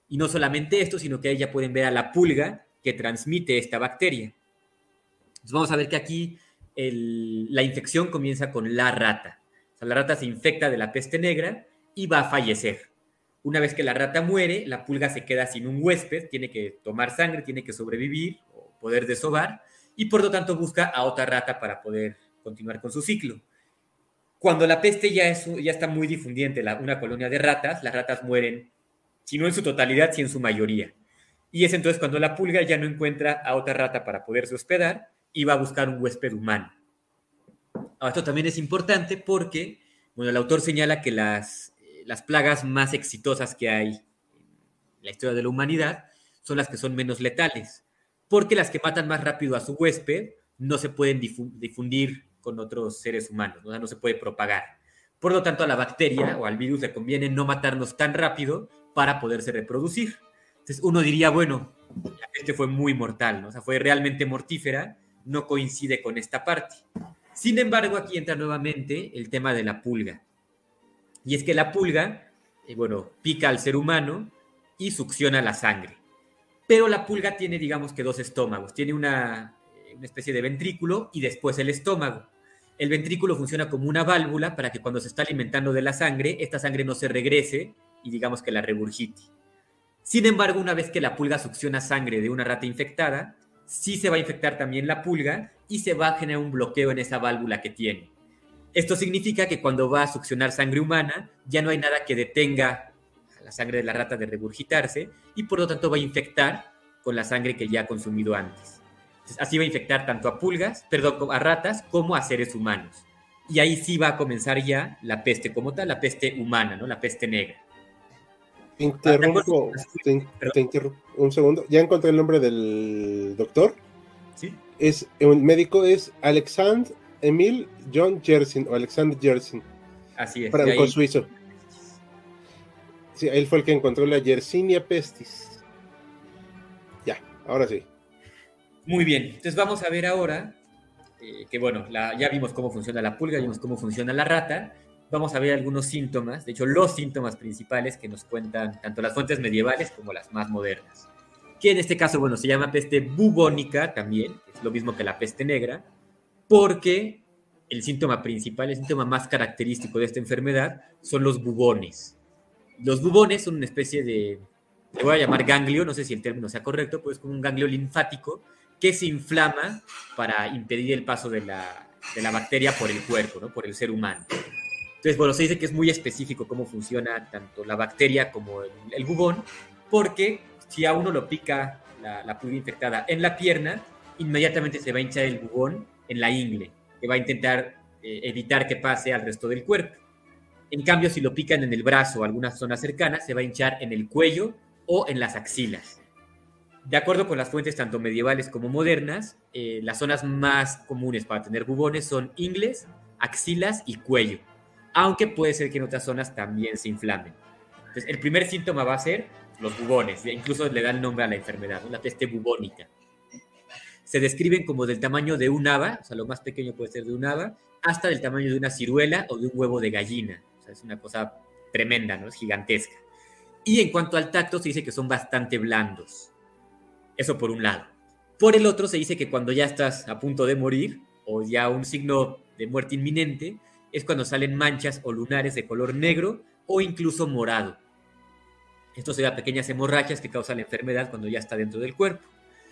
Y no solamente esto, sino que ahí ya pueden ver a la pulga que transmite esta bacteria. Entonces vamos a ver que aquí la infección comienza con la rata. O sea, la rata se infecta de la peste negra y va a fallecer. Una vez que la rata muere, la pulga se queda sin un huésped, tiene que tomar sangre, tiene que sobrevivir o poder desovar, y por lo tanto busca a otra rata para poder continuar con su ciclo. Cuando la peste ya está muy difundida entre una colonia de ratas, las ratas mueren, si no en su totalidad, si en su mayoría. Y es entonces cuando la pulga ya no encuentra a otra rata para poderse hospedar, iba a buscar un huésped humano. Ahora, esto también es importante porque, bueno, el autor señala que las plagas más exitosas que hay en la historia de la humanidad son las que son menos letales, porque las que matan más rápido a su huésped no se pueden difundir con otros seres humanos, ¿no? O sea, no se puede propagar. Por lo tanto, a la bacteria o al virus le conviene no matarnos tan rápido para poderse reproducir. Entonces, uno diría, bueno, la peste fue muy mortal, ¿no? O sea, fue realmente mortífera, no coincide con esta parte. Sin embargo, aquí entra nuevamente el tema de la pulga. Y es que la pulga, bueno, pica al ser humano y succiona la sangre. Pero la pulga tiene, digamos que dos estómagos. Tiene una especie de ventrículo y después el estómago. El ventrículo funciona como una válvula para que cuando se está alimentando de la sangre, esta sangre no se regrese y digamos que la regurgite. Sin embargo, una vez que la pulga succiona sangre de una rata infectada, sí se va a infectar también la pulga y se va a generar un bloqueo en esa válvula que tiene. Esto significa que cuando va a succionar sangre humana, ya no hay nada que detenga a la sangre de la rata de regurgitarse y por lo tanto va a infectar con la sangre que ya ha consumido antes. Entonces, así va a infectar tanto a ratas como a seres humanos. Y ahí sí va a comenzar ya la peste como tal, la peste humana, ¿no? La peste negra. Te interrumpo un segundo. Ya encontré el nombre del doctor. Sí. Es un médico, es Alexandre Emil John Yersin o Alexandre Yersin. Así es. Franco suizo. Sí, él fue el que encontró la Yersinia pestis. Ya, ahora sí. Muy bien. Entonces vamos a ver ahora que bueno, ya vimos cómo funciona la pulga, vimos cómo funciona la rata. Vamos a ver algunos síntomas, de hecho los síntomas principales que nos cuentan tanto las fuentes medievales como las más modernas, que en este caso, bueno, se llama peste bubónica también, es lo mismo que la peste negra, porque el síntoma principal, el síntoma más característico de esta enfermedad son los bubones. Los bubones son una especie de, le voy a llamar ganglio, no sé si el término sea correcto, pues como un ganglio linfático que se inflama para impedir el paso de la bacteria por el cuerpo, ¿no? Por el ser humano. Entonces, bueno, se dice que es muy específico cómo funciona tanto la bacteria como el bubón, porque si a uno lo pica la pulga infectada en la pierna, inmediatamente se va a hinchar el bubón en la ingle, que va a intentar evitar que pase al resto del cuerpo. En cambio, si lo pican en el brazo o alguna zona cercana, se va a hinchar en el cuello o en las axilas. De acuerdo con las fuentes tanto medievales como modernas, las zonas más comunes para tener bubones son ingles, axilas y cuello, aunque puede ser que en otras zonas también se inflamen. Entonces, el primer síntoma va a ser los bubones, incluso le dan nombre a la enfermedad, ¿no? La peste bubónica. Se describen como del tamaño de un haba, o sea, lo más pequeño puede ser de un haba, hasta del tamaño de una ciruela o de un huevo de gallina. O sea, es una cosa tremenda, ¿no? Es gigantesca. Y en cuanto al tacto, se dice que son bastante blandos. Eso por un lado. Por el otro, se dice que cuando ya estás a punto de morir, o ya un signo de muerte inminente, es cuando salen manchas o lunares de color negro o incluso morado. Esto se da pequeñas hemorragias que causan la enfermedad cuando ya está dentro del cuerpo.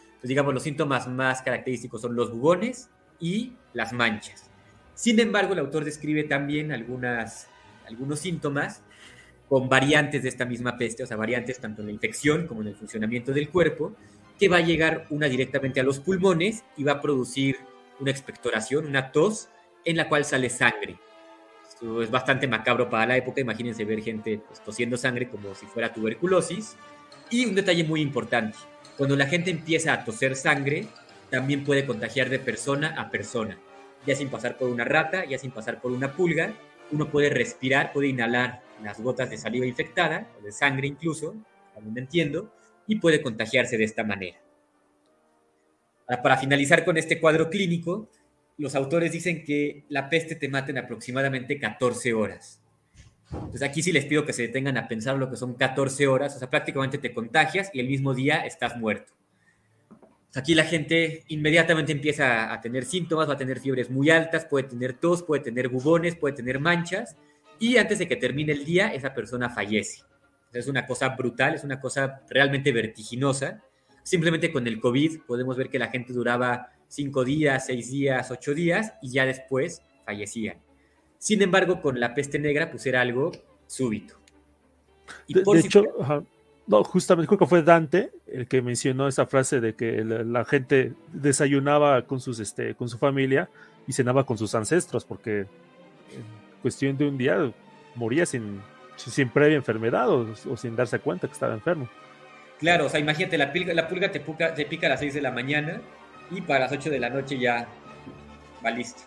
Entonces, digamos, los síntomas más característicos son los bubones y las manchas. Sin embargo, el autor describe también algunos síntomas con variantes de esta misma peste, o sea, variantes tanto en la infección como en el funcionamiento del cuerpo, que va a llegar una directamente a los pulmones y va a producir una expectoración, una tos, en la cual sale sangre. Esto es bastante macabro para la época, imagínense ver gente pues, tosiendo sangre como si fuera tuberculosis. Y un detalle muy importante, cuando la gente empieza a toser sangre, también puede contagiar de persona a persona, ya sin pasar por una rata, ya sin pasar por una pulga, uno puede respirar, puede inhalar las gotas de saliva infectada, o de sangre incluso, también lo entiendo, y puede contagiarse de esta manera. Ahora, para finalizar con este cuadro clínico, los autores dicen que la peste te mata en aproximadamente 14 horas. Entonces aquí sí les pido que se detengan a pensar lo que son 14 horas, o sea, prácticamente te contagias y el mismo día estás muerto. Entonces, aquí la gente inmediatamente empieza a tener síntomas, va a tener fiebres muy altas, puede tener tos, puede tener bubones, puede tener manchas, y antes de que termine el día, esa persona fallece. Entonces, es una cosa brutal, es una cosa realmente vertiginosa. Simplemente con el COVID podemos ver que la gente duraba 5 días, 6 días, 8 días, y ya después fallecían. Sin embargo, con la peste negra, pues era algo súbito. Y no, justamente creo que fue Dante el que mencionó esa frase de que la gente desayunaba con su familia y cenaba con sus ancestros, porque en cuestión de un día moría sin previa enfermedad o sin darse cuenta que estaba enfermo. Claro, o sea, imagínate, la pulga te pica a las 6 de la mañana y para las 8 de la noche ya va listo.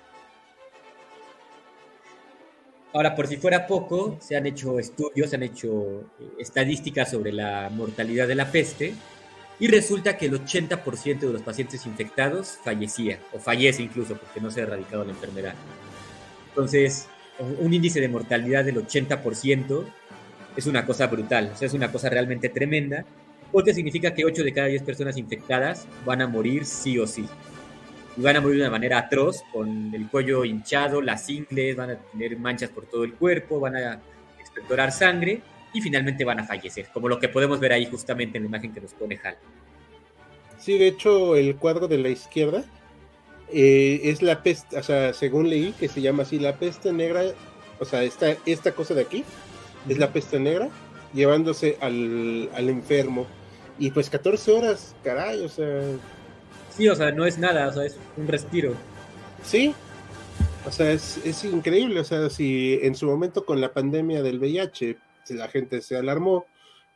Ahora, por si fuera poco, se han hecho estudios, se han hecho estadísticas sobre la mortalidad de la peste y resulta que el 80% de los pacientes infectados fallecían, o fallece incluso, porque no se ha erradicado la enfermedad. Entonces, un índice de mortalidad del 80% es una cosa brutal, o sea, es una cosa realmente tremenda, porque significa que 8 de cada 10 personas infectadas van a morir sí o sí. Y van a morir de una manera atroz, con el cuello hinchado, las ingles, van a tener manchas por todo el cuerpo, van a expectorar sangre y finalmente van a fallecer, como lo que podemos ver ahí justamente en la imagen que nos pone Hal. Sí, de hecho, el cuadro de la izquierda es la peste, o sea, según leí, que se llama así, la peste negra, o sea, esta cosa de aquí es la peste negra, llevándose al enfermo. Y pues 14 horas, caray, o sea... Sí, o sea, no es nada, o sea, es un respiro. Sí, o sea, es increíble, o sea, si en su momento con la pandemia del VIH la gente se alarmó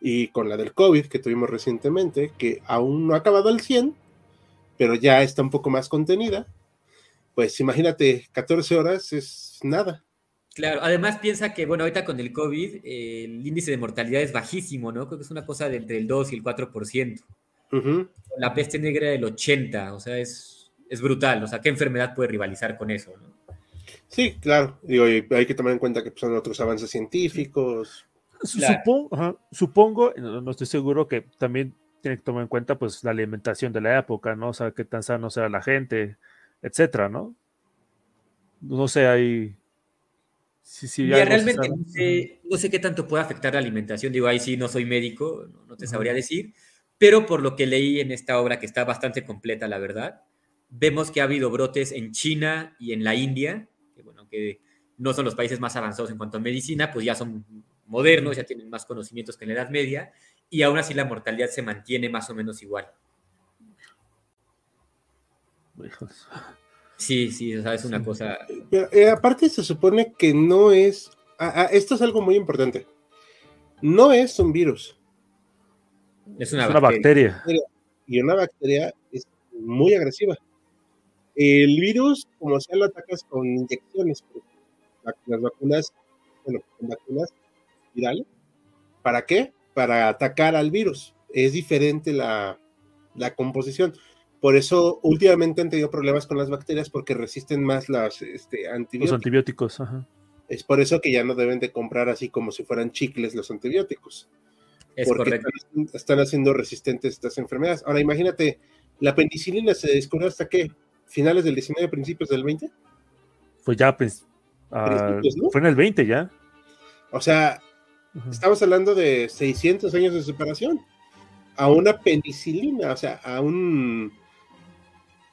y con la del COVID que tuvimos recientemente, que aún no ha acabado al 100, pero ya está un poco más contenida, pues imagínate, 14 horas es nada. Claro, además piensa que, bueno, ahorita con el COVID el índice de mortalidad es bajísimo, ¿no? Creo que es una cosa del 2 y el 4%. Uh-huh. La peste negra del 80, o sea, es brutal, o sea, ¿qué enfermedad puede rivalizar con eso, no? Sí, claro, digo, hay que tomar en cuenta que son otros avances científicos. Claro. Supongo, no estoy seguro, que también tiene que tomar en cuenta pues la alimentación de la época, ¿no? O sea, qué tan sano sea la gente, etcétera, ¿no? No sé, hay... Sí, mira, realmente no sé qué tanto puede afectar la alimentación, digo, ahí sí no soy médico, no te sabría decir. Pero por lo que leí en esta obra, que está bastante completa, la verdad, vemos que ha habido brotes en China y en la India, que bueno, que no son los países más avanzados en cuanto a medicina, pues ya son modernos, ya tienen más conocimientos que en la Edad Media, y aún así la mortalidad se mantiene más o menos igual. Sí, o sea, es una cosa... Pero, aparte se supone que no es Esto es algo muy importante. No es un virus. Es una bacteria. Y una bacteria es muy agresiva. El virus, como sea, lo atacas con inyecciones. Las vacunas, bueno, con vacunas virales. ¿Para qué? Para atacar al virus. Es diferente la composición. Por eso últimamente han tenido problemas con las bacterias porque resisten más las antibióticos. Los antibióticos, ajá. Es por eso que ya no deben de comprar así como si fueran chicles los antibióticos. Es porque están haciendo resistentes estas enfermedades. Ahora imagínate, la penicilina se descubrió hasta ¿qué? ¿Finales del 19, principios del 20? Pues ya, pues, ¿no? Fue en el 20 ya. O sea, estamos hablando de 600 años de separación. A una penicilina, o sea, a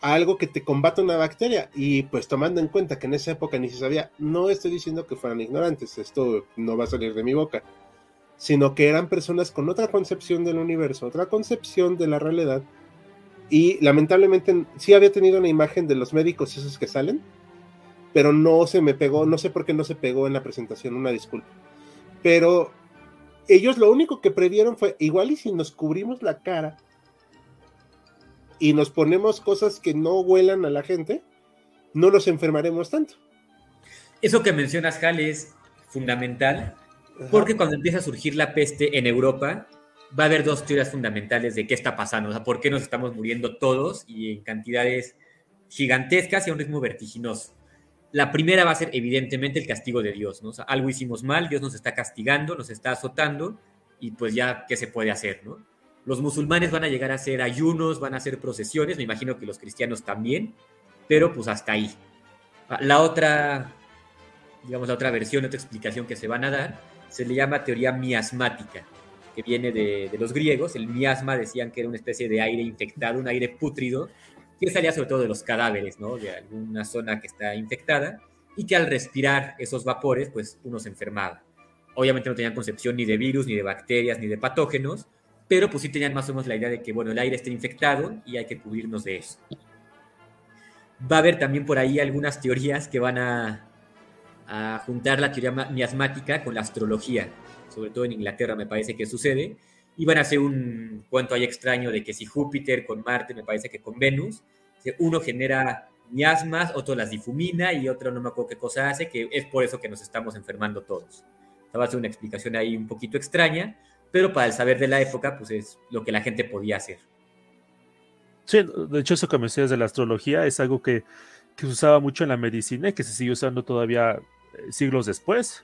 algo que te combate una bacteria. Y pues tomando en cuenta que en esa época ni se sabía, no estoy diciendo que fueran ignorantes, esto no va a salir de mi boca, sino que eran personas con otra concepción del universo, otra concepción de la realidad, y lamentablemente sí había tenido una imagen de los médicos esos que salen, pero no se me pegó, no sé por qué no se pegó en la presentación, una disculpa, pero ellos lo único que previeron fue, igual y si nos cubrimos la cara y nos ponemos cosas que no huelan a la gente, no nos enfermaremos tanto. Eso que mencionas, Hal, es fundamental. Porque cuando empieza a surgir la peste en Europa, va a haber dos teorías fundamentales de qué está pasando, o sea, por qué nos estamos muriendo todos y en cantidades gigantescas y a un ritmo vertiginoso. La primera va a ser evidentemente el castigo de Dios, ¿no? O sea, algo hicimos mal, Dios nos está castigando, nos está azotando y pues ya, ¿qué se puede hacer, no? Los musulmanes van a llegar a hacer ayunos, van a hacer procesiones, me imagino que los cristianos también, pero pues hasta ahí. La otra, digamos, la otra versión, otra explicación que se van a dar, se le llama teoría miasmática, que viene de los griegos. El miasma decían que era una especie de aire infectado, un aire pútrido, que salía sobre todo de los cadáveres, ¿no? De alguna zona que está infectada, y que al respirar esos vapores, pues uno se enfermaba. Obviamente no tenían concepción ni de virus, ni de bacterias, ni de patógenos, pero pues sí tenían más o menos la idea de que, bueno, el aire está infectado y hay que cubrirnos de eso. Va a haber también por ahí algunas teorías que van a juntar la teoría miasmática con la astrología, sobre todo en Inglaterra me parece que sucede, y van a hacer un cuento ahí extraño de que si Júpiter con Marte, me parece que con Venus, uno genera miasmas, otro las difumina y otro no me acuerdo qué cosa hace, que es por eso que nos estamos enfermando todos. O sea, va a ser una explicación ahí un poquito extraña, pero para el saber de la época, pues es lo que la gente podía hacer. Sí, de hecho eso que me decías de la astrología es algo que se usaba mucho en la medicina y que se sigue usando todavía siglos después,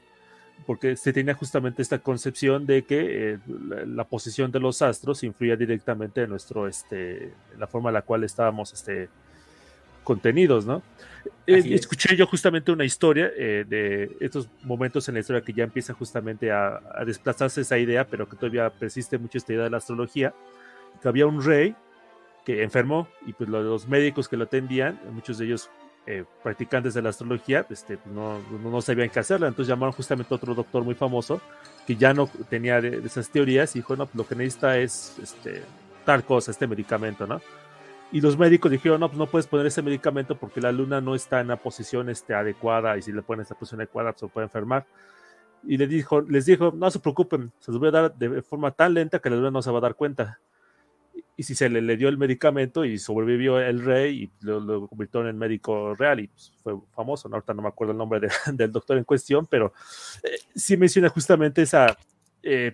porque se tenía justamente esta concepción de que la posición de los astros influía directamente en nuestro, la forma en la cual estábamos contenidos, ¿no? Escuché yo justamente una historia de estos momentos en la historia que ya empieza justamente a desplazarse esa idea, pero que todavía persiste mucho esta idea de la astrología, que había un rey que enfermó y pues los médicos que lo atendían, muchos de ellos practicantes de la astrología, no sabían qué hacerla, entonces llamaron justamente a otro doctor muy famoso que ya no tenía de esas teorías y dijo, no, lo que necesita es tal cosa, este medicamento, ¿no? Y los médicos dijeron, no, pues no puedes poner ese medicamento porque la luna no está en la posición adecuada y si le ponen esa posición adecuada pues, se puede enfermar. Y les dijo, no se preocupen, se los voy a dar de forma tan lenta que la luna no se va a dar cuenta. Y si se le dio el medicamento y sobrevivió el rey y lo convirtió en el médico real y pues fue famoso, ¿no? Ahorita no me acuerdo el nombre del doctor en cuestión, pero sí menciona justamente esa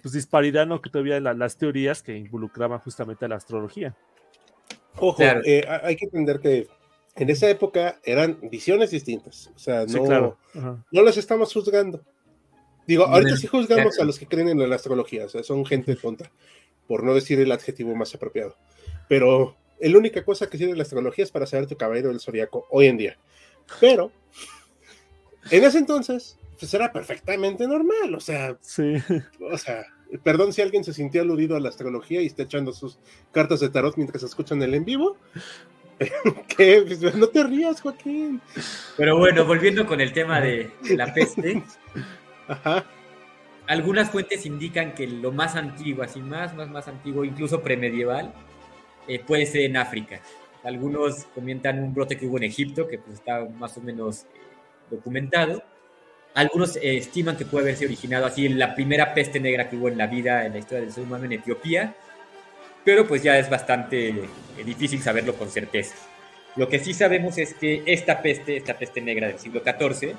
disparidad, ¿no? Que todavía las teorías que involucraban justamente a la astrología. Ojo, claro. Hay que entender que en esa época eran visiones distintas, o sea, no, sí, claro. No los estamos juzgando. Digo, ahorita sí juzgamos a los que creen en la astrología, o sea, son gente tonta, por no decir el adjetivo más apropiado, pero la única cosa que sirve la astrología es para saber tu caballero del zodiaco hoy en día, pero en ese entonces pues era perfectamente normal, o sea, sí. O sea, perdón si alguien se sintió aludido a la astrología y está echando sus cartas de tarot mientras escuchan el en vivo, que pues, no te rías, Joaquín. Pero bueno, volviendo con el tema de la peste, ajá. Algunas fuentes indican que lo más antiguo, así más antiguo, incluso premedieval, puede ser en África. Algunos comentan un brote que hubo en Egipto, que pues está más o menos documentado, Algunos estiman que puede haberse originado así en la primera peste negra que hubo en la vida, en la historia del ser humano, en Etiopía, pero pues ya es bastante difícil saberlo con certeza. Lo que sí sabemos es que esta peste negra del siglo XIV,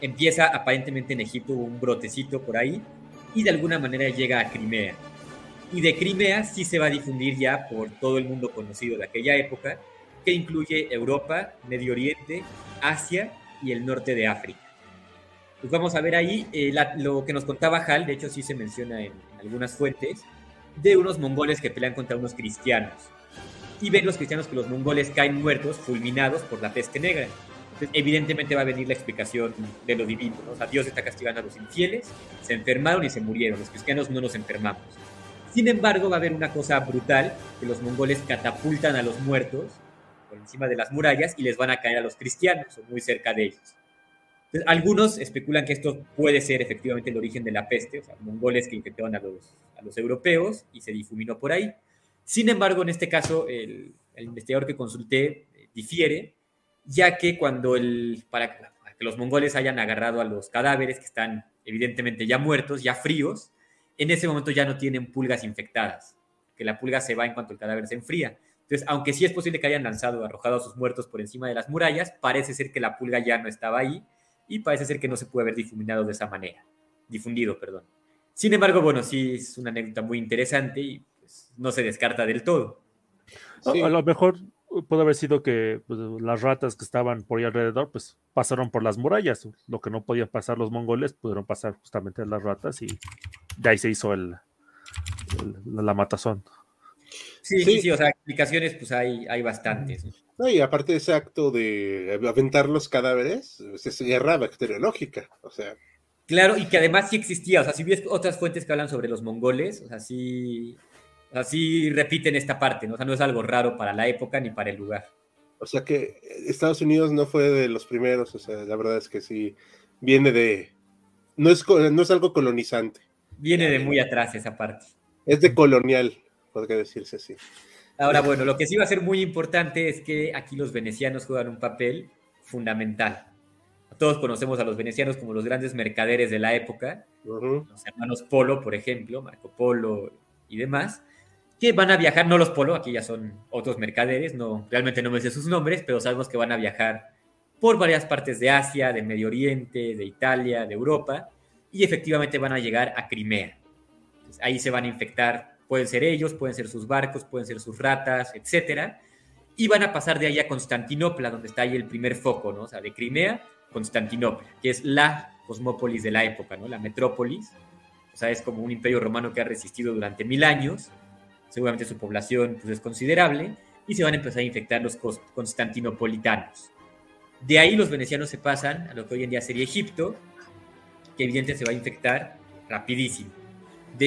empieza aparentemente en Egipto, un brotecito por ahí, y de alguna manera llega a Crimea. Y de Crimea sí se va a difundir ya por todo el mundo conocido de aquella época, que incluye Europa, Medio Oriente, Asia y el norte de África. Pues vamos a ver ahí lo que nos contaba Hal, de hecho sí se menciona en algunas fuentes, de unos mongoles que pelean contra unos cristianos. Y ven los cristianos que los mongoles caen muertos, fulminados por la peste negra. Entonces, evidentemente va a venir la explicación de lo divino, ¿no? O sea, Dios está castigando a los infieles, se enfermaron y se murieron, los cristianos no nos enfermamos. Sin embargo, va a haber una cosa brutal, que los mongoles catapultan a los muertos por encima de las murallas y les van a caer a los cristianos, o muy cerca de ellos. Entonces, algunos especulan que esto puede ser efectivamente el origen de la peste, o sea, mongoles que infectaron a los europeos y se difuminó por ahí. Sin embargo, en este caso, el investigador que consulté difiere, ya que para que los mongoles hayan agarrado a los cadáveres, que están evidentemente ya muertos, ya fríos, en ese momento ya no tienen pulgas infectadas, que la pulga se va en cuanto el cadáver se enfría. Entonces, aunque sí es posible que hayan arrojado a sus muertos por encima de las murallas, parece ser que la pulga ya no estaba ahí, y parece ser que no se puede haber difuminado de esa manera, difundido. Sin embargo, bueno, sí es una anécdota muy interesante y pues, no se descarta del todo. Sí. A lo mejor puede haber sido que pues, las ratas que estaban por ahí alrededor, pues pasaron por las murallas, lo que no podían pasar los mongoles, pudieron pasar justamente las ratas y de ahí se hizo la matazón. Sí, o sea, explicaciones pues hay bastantes. No, y aparte de ese acto de aventar los cadáveres, es guerra bacteriológica, o sea. Claro, y que además sí existía, o sea, si ves otras fuentes que hablan sobre los mongoles, o sea, sí, así repiten esta parte, ¿no? O sea, no es algo raro para la época ni para el lugar. O sea que Estados Unidos no fue de los primeros, o sea, la verdad es que sí, viene de... No es algo colonizante. Viene de muy atrás esa parte. Es de colonial, podría decirse así. Ahora, bueno, lo que sí va a ser muy importante es que aquí los venecianos juegan un papel fundamental. Todos conocemos a los venecianos como los grandes mercaderes de la época, uh-huh. Los hermanos Polo, por ejemplo, Marco Polo y demás, que van a viajar, no los Polo, aquí ya son otros mercaderes, no, realmente no me sé sus nombres, pero sabemos que van a viajar por varias partes de Asia, de Medio Oriente, de Italia, de Europa, y efectivamente van a llegar a Crimea. Entonces, ahí se van a infectar, pueden ser ellos, pueden ser sus barcos, pueden ser sus ratas, etcétera, y van a pasar de ahí a Constantinopla, donde está ahí el primer foco, ¿no? O sea, de Crimea, Constantinopla, que es la cosmópolis de la época, ¿no? La metrópolis, o sea, es como un imperio romano que ha resistido durante 1000 años, seguramente su población pues, es considerable, y se van a empezar a infectar los constantinopolitanos. De ahí los venecianos se pasan a lo que hoy en día sería Egipto, que evidentemente se va a infectar rapidísimo. De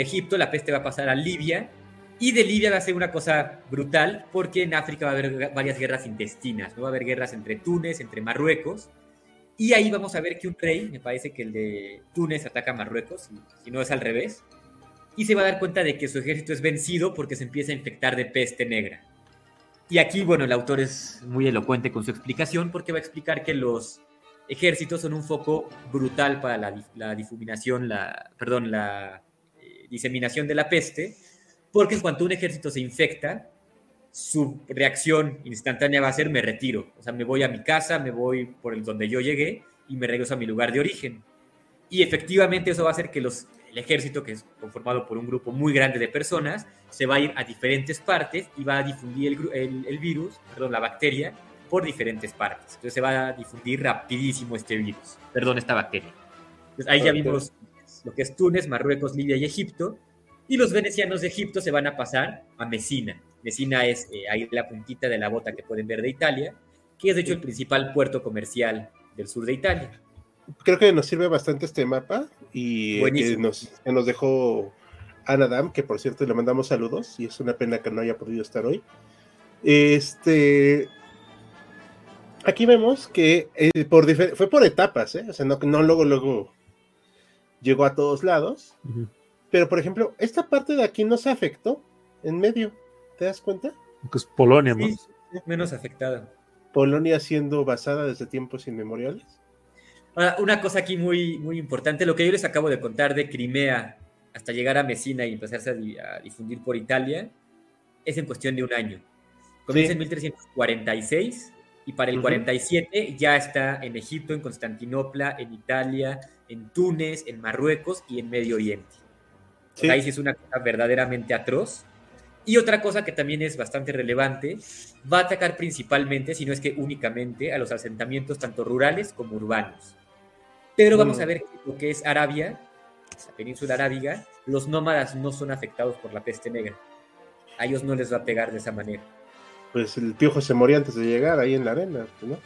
Egipto la peste va a pasar a Libia, y de Libia va a ser una cosa brutal, porque en África va a haber varias guerras intestinas, ¿no? Va a haber guerras entre Túnez, entre Marruecos, y ahí vamos a ver que un rey, me parece que el de Túnez ataca a Marruecos, si no es al revés, y se va a dar cuenta de que su ejército es vencido porque se empieza a infectar de peste negra. Y aquí, bueno, el autor es muy elocuente con su explicación porque va a explicar que los ejércitos son un foco brutal para la diseminación de la peste, porque en cuanto un ejército se infecta, su reacción instantánea va a ser me retiro, o sea, me voy a mi casa, me voy por donde yo llegué y me regreso a mi lugar de origen. Y efectivamente eso va a hacer que el ejército, que es conformado por un grupo muy grande de personas, se va a ir a diferentes partes y va a difundir la bacteria, por diferentes partes. Entonces se va a difundir rapidísimo esta bacteria. Entonces ahí ya vimos lo que es Túnez, Marruecos, Libia y Egipto, y los venecianos de Egipto se van a pasar a Mesina. Mesina es ahí la puntita de la bota que pueden ver de Italia, que es de hecho el principal puerto comercial del sur de Italia. Creo que nos sirve bastante este mapa y que nos dejó Anadam, que por cierto le mandamos saludos y es una pena que no haya podido estar hoy. Aquí vemos que fue por etapas, ¿eh? O sea, no luego llegó a todos lados, uh-huh. Pero por ejemplo, esta parte de aquí no se afectó en medio, ¿te das cuenta? Porque es Polonia, sí, más. Menos afectada. Polonia siendo basada desde tiempos inmemoriales. Ahora, una cosa aquí muy, muy importante, lo que yo les acabo de contar de Crimea hasta llegar a Mesina y empezarse a difundir por Italia, es en cuestión de un año. Comienza en 1346 y para el 47 ya está en Egipto, en Constantinopla, en Italia, en Túnez, en Marruecos y en Medio Oriente. Sí. Ahí sí es una cosa verdaderamente atroz. Y otra cosa que también es bastante relevante, va a atacar principalmente, si no es que únicamente, a los asentamientos tanto rurales como urbanos. Pero vamos a ver lo que es Arabia, la península arábiga, los nómadas no son afectados por la peste negra. A ellos no les va a pegar de esa manera. Pues el piojo se moría antes de llegar ahí en la arena, ¿no?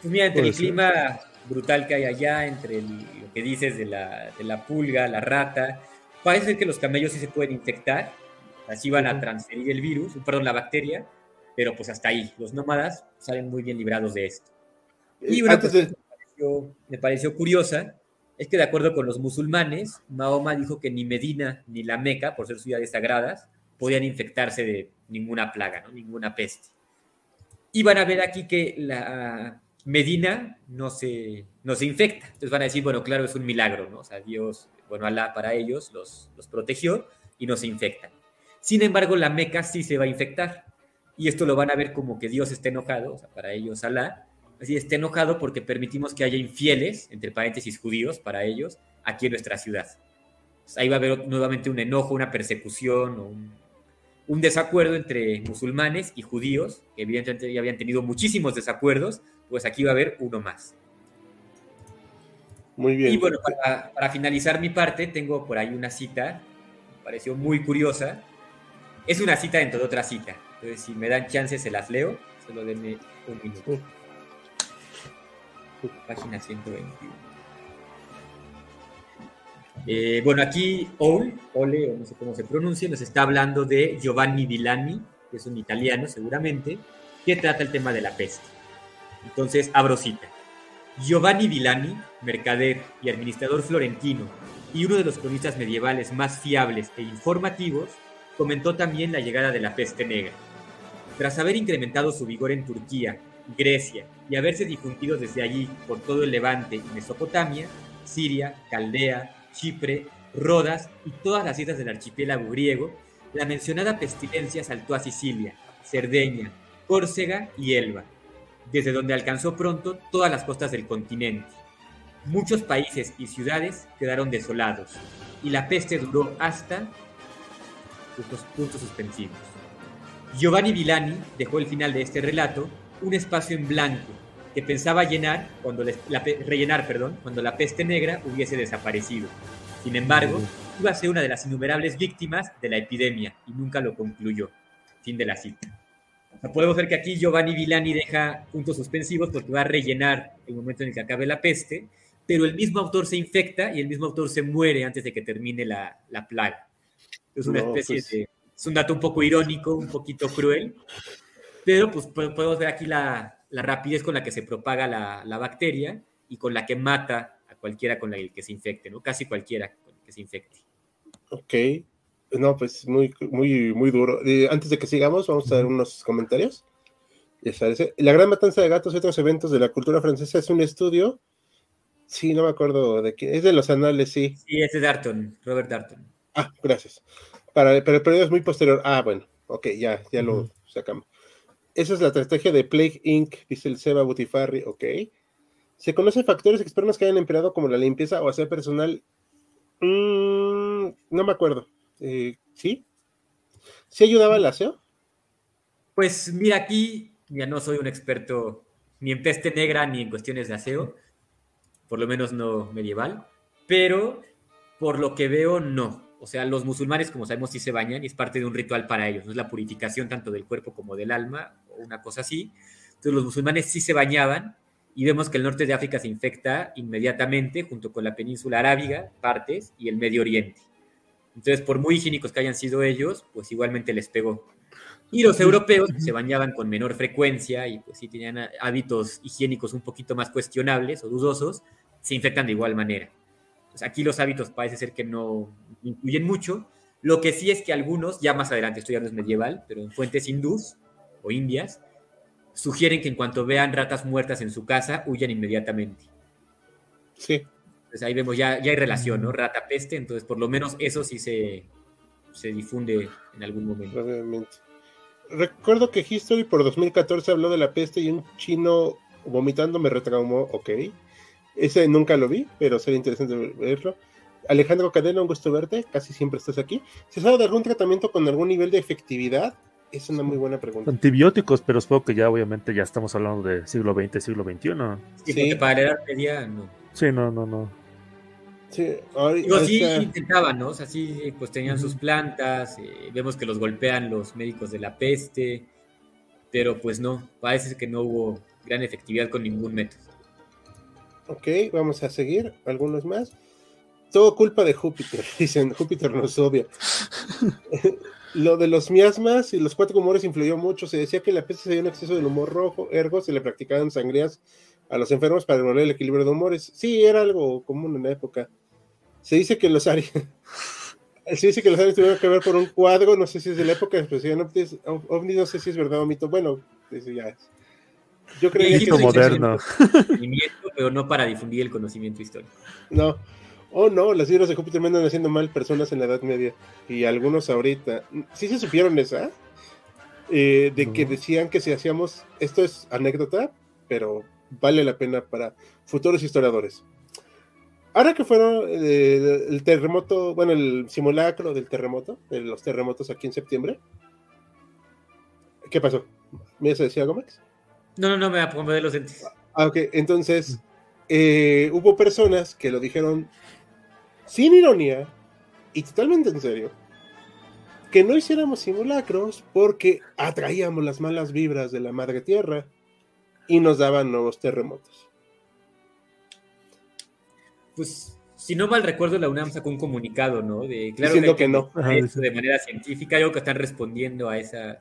Pues mira, entre el clima brutal que hay allá, entre lo que dices de la pulga, la rata, parece que los camellos sí se pueden infectar, así van a transferir el virus, perdón, la bacteria, pero pues hasta ahí. Los nómadas salen muy bien librados de esto. Y una cosa que me pareció curiosa es que de acuerdo con los musulmanes, Mahoma dijo que ni Medina ni la Meca, por ser ciudades sagradas, podían infectarse de ninguna plaga, ¿no? Ninguna peste. Y van a ver aquí que la Medina no se infecta. Entonces van a decir, bueno, claro, es un milagro, ¿no? O sea, Dios, bueno, Alá para ellos los protegió y no se infectan. Sin embargo, la Meca sí se va a infectar. Y esto lo van a ver como que Dios está enojado, o sea, para ellos Alá, así está enojado porque permitimos que haya infieles, entre paréntesis judíos, para ellos, aquí en nuestra ciudad. Entonces, ahí va a haber nuevamente un enojo, una persecución, un desacuerdo entre musulmanes y judíos, que evidentemente ya habían tenido muchísimos desacuerdos, pues aquí va a haber uno más. Muy bien. Y bueno, para finalizar mi parte, tengo por ahí una cita, me pareció muy curiosa. Es una cita dentro de otra cita. Entonces, si me dan chance, se las leo. Solo denme un minuto. Página 121. Bueno, aquí Ole, o no sé cómo se pronuncia, nos está hablando de Giovanni Villani, que es un italiano seguramente, que trata el tema de la peste. Entonces, abro cita. Giovanni Villani, mercader y administrador florentino, y uno de los cronistas medievales más fiables e informativos, comentó también la llegada de la peste negra. Tras haber incrementado su vigor en Turquía, Grecia y haberse difundido desde allí por todo el Levante y Mesopotamia, Siria, Caldea, Chipre, Rodas y todas las islas del archipiélago griego, la mencionada pestilencia saltó a Sicilia, Cerdeña, Córcega y Elba, desde donde alcanzó pronto todas las costas del continente. Muchos países y ciudades quedaron desolados y la peste duró hasta... puntos suspensivos. Giovanni Villani dejó el final de este relato un espacio en blanco que pensaba llenar cuando la peste negra hubiese desaparecido. Sin embargo, iba a ser una de las innumerables víctimas de la epidemia y nunca lo concluyó. Fin de la cita. O sea, podemos ver que aquí Giovanni Villani deja puntos suspensivos porque va a rellenar el momento en el que acabe la peste, pero el mismo autor se infecta y el mismo autor se muere antes de que termine la plaga. Es una especie es un dato un poco irónico, un poquito cruel, pero pues podemos ver aquí la rapidez con la que se propaga la bacteria y con la que mata a cualquiera con la que se infecte, ¿no? Casi cualquiera con el que se infecte. Ok. No, pues muy, muy, muy duro. Antes de que sigamos, vamos a dar unos comentarios. La gran matanza de gatos y otros eventos de la cultura francesa es un estudio. Sí, no me acuerdo de quién. Es de los anales, sí. Sí, es de Darton, Robert Darton. Ah, gracias. Pero el periodo es muy posterior. Ah, bueno, ok, ya lo sacamos. Esa es la estrategia de Plague Inc., dice el Seba Butifarri, ok. ¿Se conocen factores externos que hayan empleado como la limpieza o hacer personal? No me acuerdo. ¿Sí? ¿Sí ayudaba el aseo? Pues mira, aquí ya no soy un experto ni en peste negra ni en cuestiones de aseo, por lo menos no medieval, pero por lo que veo, no. O sea, los musulmanes, como sabemos, sí se bañan y es parte de un ritual para ellos, ¿no? Es la purificación tanto del cuerpo como del alma, o una cosa así. Entonces, los musulmanes sí se bañaban y vemos que el norte de África se infecta inmediatamente junto con la península arábiga, partes, y el Medio Oriente. Entonces, por muy higiénicos que hayan sido ellos, pues igualmente les pegó. Y los europeos se bañaban con menor frecuencia y pues sí tenían hábitos higiénicos un poquito más cuestionables o dudosos, se infectan de igual manera. Pues aquí los hábitos parece ser que no incluyen mucho. Lo que sí es que algunos, ya más adelante, esto ya no es medieval, pero en fuentes hindús o indias, sugieren que en cuanto vean ratas muertas en su casa, huyan inmediatamente. Sí. Pues ahí vemos, ya hay relación, ¿no? Rata peste, entonces por lo menos eso sí se difunde en algún momento. Realmente. Recuerdo que History por 2014 habló de la peste y un chino vomitando me retraumó, ok. Ese nunca lo vi, pero sería interesante verlo. Alejandro Cadena, un gusto verte, casi siempre estás aquí. ¿Se sabe de algún tratamiento con algún nivel de efectividad? Es una muy buena pregunta. Antibióticos, pero supongo que ya obviamente ya estamos hablando de siglo XX, siglo XXI. Sí, porque para la edad media no. Sí, no. Sí, digo, sí intentaban, ¿no? O sea, sí, pues tenían sus plantas, vemos que los golpean los médicos de la peste, pero pues no, parece que no hubo gran efectividad con ningún método. Ok, vamos a seguir, algunos más. Todo culpa de Júpiter, dicen, Júpiter nos obvia. Lo de los miasmas y los cuatro humores influyó mucho, se decía que en la peste se dio un exceso del humor rojo, ergo se le practicaban sangrías a los enfermos para devolver el equilibrio de humores. Sí, era algo común en la época. Se dice que los arios tuvieron que ver por un cuadro, no sé si es de la época de expresión ovnis, no sé si es verdad o mito. Bueno, eso ya es. Yo creía que moderno. Pero no para difundir el conocimiento histórico. No. Oh, no, las libros de Júpiter me andan haciendo mal personas en la Edad Media. Y algunos ahorita. ¿Sí se supieron esa? Que decían que si hacíamos... Esto es anécdota, pero vale la pena para futuros historiadores. Ahora que fueron el terremoto... Bueno, el simulacro del terremoto, de los terremotos aquí en septiembre. ¿Qué pasó? ¿Me ibas a decir algo, Max? No, me voy a poner los dientes. Ah, ok, entonces... hubo personas que lo dijeron sin ironía y totalmente en serio, que no hiciéramos simulacros porque atraíamos las malas vibras de la madre tierra y nos daban nuevos terremotos. Pues, si no mal recuerdo, la UNAM sacó un comunicado, ¿no? Diciendo que no. De manera científica, yo creo que están respondiendo a esa...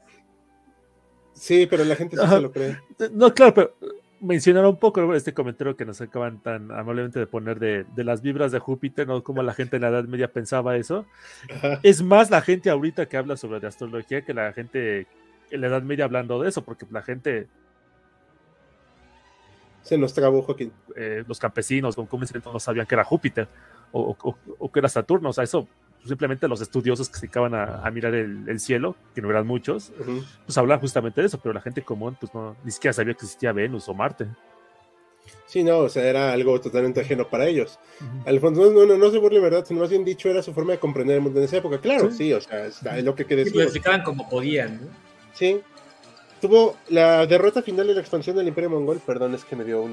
Sí, pero la gente sí se lo cree. No, claro, pero... mencionar un poco este comentario que nos acaban tan amablemente de poner de las vibras de Júpiter, ¿no? Como la gente en la Edad Media pensaba eso. Ajá. Es más la gente ahorita que habla sobre la astrología que la gente en la Edad Media hablando de eso, porque la gente... Se nos trabó, Joaquín. Los campesinos con no sabían que era Júpiter o que era Saturno. O sea, eso simplemente los estudiosos que se dedicaban a mirar el cielo, que no eran muchos, pues hablaban justamente de eso, pero la gente común pues no, ni siquiera sabía que existía Venus o Marte. Sí, no, o sea, era algo totalmente ajeno para ellos. Alfonso, no se burle, ¿verdad? Sino más bien dicho, era su forma de comprender el mundo en esa época. Claro, sí, o sea, es lo que decían. Sí, lo explicaban como podían, ¿no? Sí. Tuvo la derrota final de la expansión del Imperio Mongol, perdón, es que me dio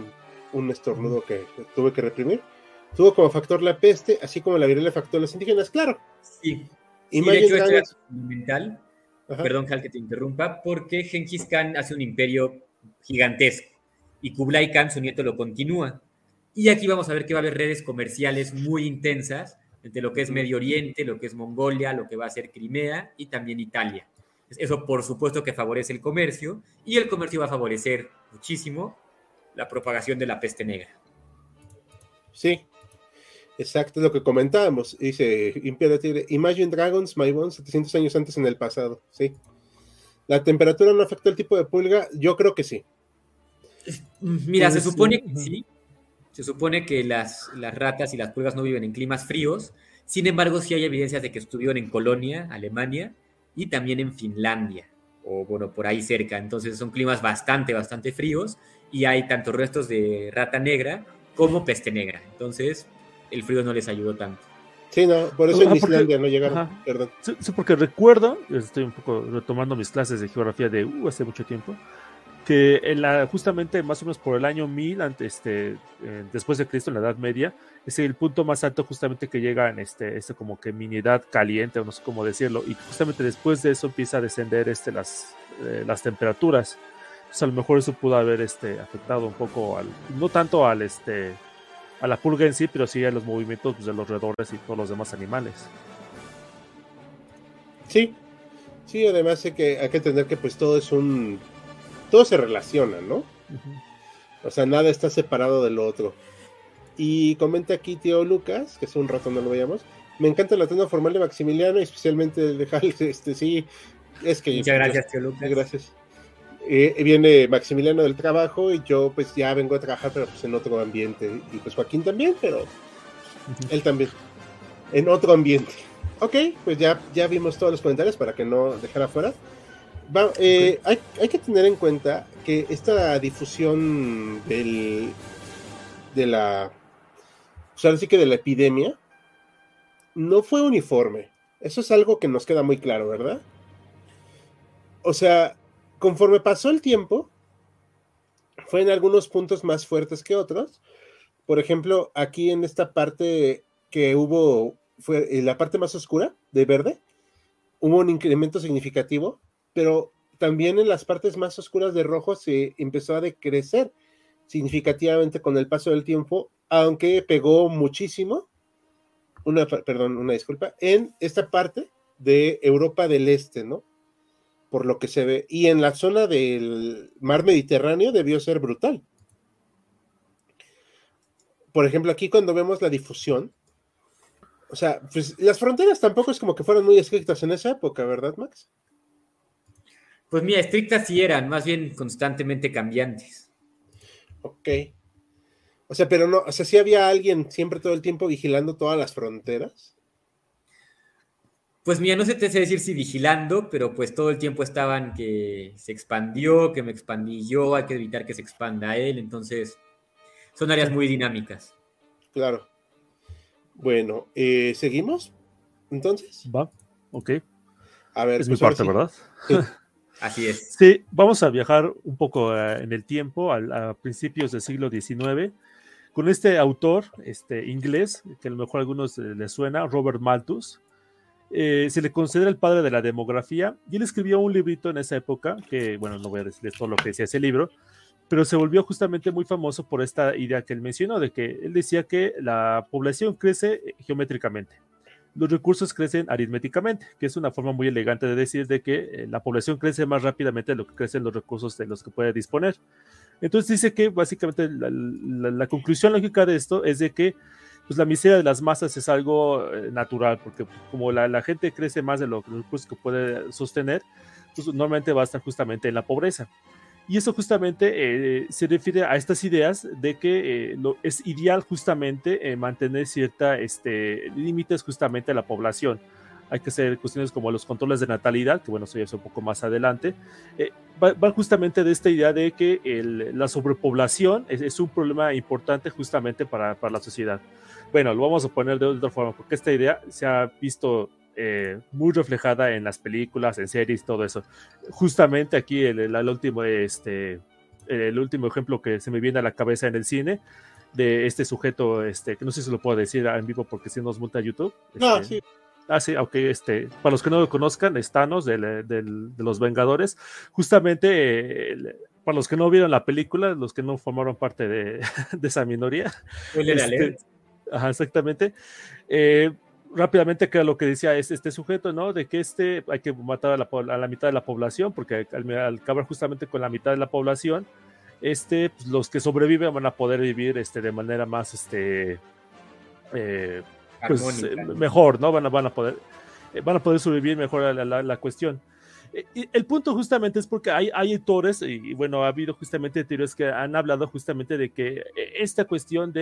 un estornudo que tuve que reprimir. Tuvo como factor la peste, así como la viruela factor los indígenas, claro. Sí. Y de hecho esto es fundamental, perdón, Hal, que te interrumpa, porque Genghis Khan hace un imperio gigantesco y Kublai Khan, su nieto, lo continúa. Y aquí vamos a ver que va a haber redes comerciales muy intensas entre lo que es Medio Oriente, lo que es Mongolia, lo que va a ser Crimea y también Italia. Eso, por supuesto, que favorece el comercio y el comercio va a favorecer muchísimo la propagación de la peste negra. Sí. Exacto, lo que comentábamos, dice Imperio Tigre, Imagine Dragons, My Bones, 700 años antes en el pasado, sí. ¿La temperatura no afecta el tipo de pulga? Yo creo que sí. Mira, se supone que sí, se supone que las ratas y las pulgas no viven en climas fríos, sin embargo sí hay evidencias de que estuvieron en Colonia, Alemania, y también en Finlandia, o bueno, por ahí cerca, entonces son climas bastante fríos, y hay tantos restos de rata negra como peste negra, entonces... el frío no les ayudó tanto. Sí, no, por eso en Islandia no llegaron, perdón. Sí, porque recuerdo, estoy un poco retomando mis clases de geografía de hace mucho tiempo, que justamente más o menos por el año 1000 después de Cristo, en la Edad Media, es el punto más alto justamente que llega en como que mini edad caliente, o no sé cómo decirlo, y justamente después de eso empieza a descender las temperaturas. Entonces a lo mejor eso pudo haber afectado un poco, no tanto a la pulga en sí, pero sí a los movimientos pues, de los roedores y todos los demás animales. Sí, además hay que entender que pues todo se relaciona, ¿no? O sea, nada está separado del otro. Y comenta aquí tío Lucas, que hace un rato no lo veíamos, me encanta la tanda formal de Maximiliano, y especialmente el de Hal, sí, es que... Muchas gracias, tío Lucas. Gracias. Viene Maximiliano del trabajo y yo pues ya vengo a trabajar, pero pues en otro ambiente. Y pues Joaquín también, pero él también. En otro ambiente. Ok, pues ya vimos todos los comentarios para que no dejara fuera. Hay que tener en cuenta que esta difusión de la epidemia no fue uniforme. Eso es algo que nos queda muy claro, ¿verdad? O sea, conforme pasó el tiempo, fue en algunos puntos más fuertes que otros. Por ejemplo, aquí en esta parte que hubo, fue en la parte más oscura, de verde, hubo un incremento significativo, pero también en las partes más oscuras de rojo se empezó a decrecer significativamente con el paso del tiempo, aunque pegó muchísimo, en esta parte de Europa del Este, ¿no? Por lo que se ve, y en la zona del mar Mediterráneo debió ser brutal. Por ejemplo, aquí cuando vemos la difusión, o sea, pues las fronteras tampoco es como que fueran muy estrictas en esa época, ¿verdad, Max? Pues mira, estrictas sí eran, más bien constantemente cambiantes. Ok. O sea, pero no, o sea, ¿sí había alguien siempre todo el tiempo vigilando todas las fronteras? Pues mira, no sé te sé decir si vigilando, pero pues todo el tiempo estaban que se expandió, que me expandí yo, hay que evitar que se expanda él, entonces son áreas muy dinámicas. Claro. Bueno, ¿seguimos? Entonces. Va, ok. A ver, es pues mi parte, sí. ¿Verdad? Sí. Así es. Sí, vamos a viajar un poco en el tiempo, a principios del siglo XIX, con este autor inglés, que a lo mejor a algunos les suena, Robert Malthus. Se le considera el padre de la demografía, y él escribió un librito en esa época, que bueno, no voy a decirles todo lo que decía ese libro, pero se volvió justamente muy famoso por esta idea que él mencionó, de que él decía que la población crece geométricamente, los recursos crecen aritméticamente, que es una forma muy elegante de decir de que la población crece más rápidamente de lo que crecen los recursos de los que puede disponer. Entonces dice que básicamente la conclusión lógica de esto es de que pues la miseria de las masas es algo natural, porque como la gente crece más de lo que los recursos que puede sostener, pues normalmente va a estar justamente en la pobreza. Y eso justamente se refiere a estas ideas de que es ideal justamente mantener cierta límites justamente a la población. Hay que hacer cuestiones como los controles de natalidad, que bueno, eso ya es un poco más adelante, va justamente de esta idea de que la sobrepoblación es un problema importante justamente para la sociedad. Bueno, lo vamos a poner de otra forma, porque esta idea se ha visto muy reflejada en las películas, en series, todo eso. Justamente aquí el último ejemplo que se me viene a la cabeza en el cine, de este sujeto, que no sé si lo puedo decir en vivo porque si nos multa YouTube. No, sí. Ah, sí, ok, para los que no lo conozcan, es Thanos de los Vengadores. Justamente, para los que no vieron la película, los que no formaron parte de esa minoría. Ajá, exactamente. Rápidamente, que lo que decía es este sujeto, ¿no? De que hay que matar a la mitad de la población, porque al acabar justamente con la mitad de la población, pues, los que sobreviven van a poder vivir de manera más, pues, mejor, ¿no? Van a poder sobrevivir mejor a la cuestión. Y el punto justamente es porque hay autores, y bueno, ha habido justamente teorías que han hablado justamente de que esta cuestión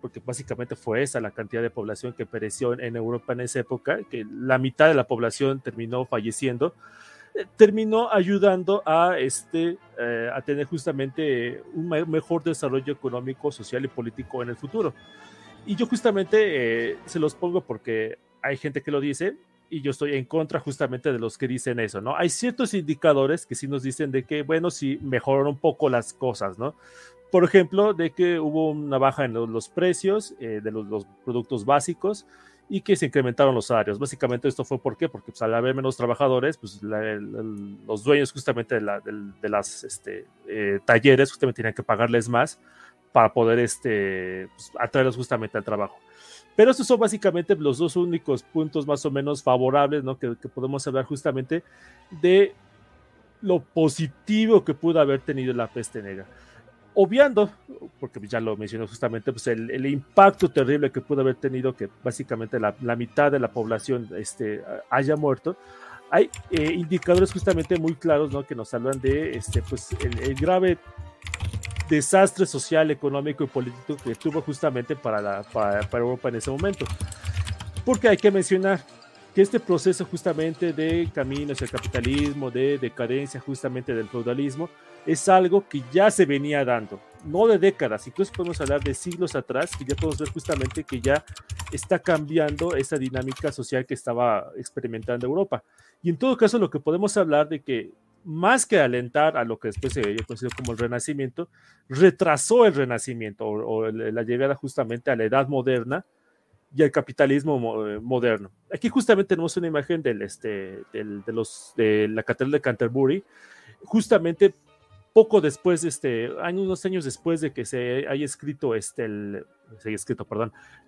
porque básicamente fue esa la cantidad de población que pereció en Europa en esa época, que la mitad de la población terminó falleciendo, terminó ayudando a tener justamente un mejor desarrollo económico, social y político en el futuro. Y yo justamente se los pongo porque hay gente que lo dice y yo estoy en contra justamente de los que dicen eso, ¿no? Hay ciertos indicadores que sí nos dicen de que, bueno, sí mejoraron un poco las cosas, ¿no? Por ejemplo, de que hubo una baja en los precios de los productos básicos y que se incrementaron los salarios. Básicamente esto fue ¿por qué? Porque pues, al haber menos trabajadores, pues los dueños justamente de las talleres justamente tenían que pagarles más para poder pues, atraerlos justamente al trabajo. Pero estos son básicamente los dos únicos puntos más o menos favorables, ¿no? que podemos hablar justamente de lo positivo que pudo haber tenido la peste negra. Obviando, porque ya lo mencioné justamente, pues el impacto terrible que pudo haber tenido que básicamente la mitad de la población haya muerto, hay indicadores justamente muy claros, ¿no?, que nos hablan de pues, el grave desastre social, económico y político que tuvo justamente para Europa en ese momento. Porque hay que mencionar que este proceso justamente de camino hacia el capitalismo, de decadencia justamente del feudalismo, es algo que ya se venía dando, no de décadas, incluso podemos hablar de siglos atrás, que ya podemos ver justamente que ya está cambiando esa dinámica social que estaba experimentando Europa. Y en todo caso, lo que podemos hablar de que, más que alentar a lo que después se consideró como el Renacimiento, retrasó el Renacimiento o la llegada justamente a la Edad Moderna y al capitalismo moderno. Aquí justamente tenemos una imagen de la Catedral de Canterbury, justamente poco después, unos años después de que se haya escrito,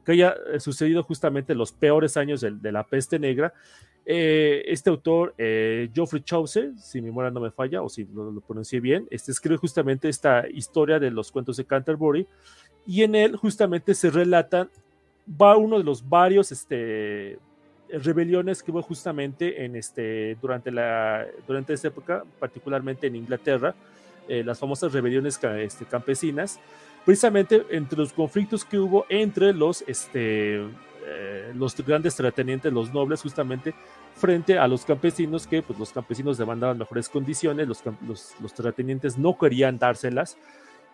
que haya sucedido justamente los peores años de la peste negra. Este autor, Geoffrey Chaucer, si mi memoria no me falla o si lo pronuncié bien, escribe justamente esta historia de los cuentos de Canterbury, y en él justamente se relatan uno de los varios rebeliones que hubo justamente durante esta época, particularmente en Inglaterra, las famosas rebeliones campesinas, precisamente entre los conflictos que hubo entre los grandes terratenientes, los nobles, justamente frente a los campesinos, que pues los campesinos demandaban mejores condiciones, los terratenientes no querían dárselas,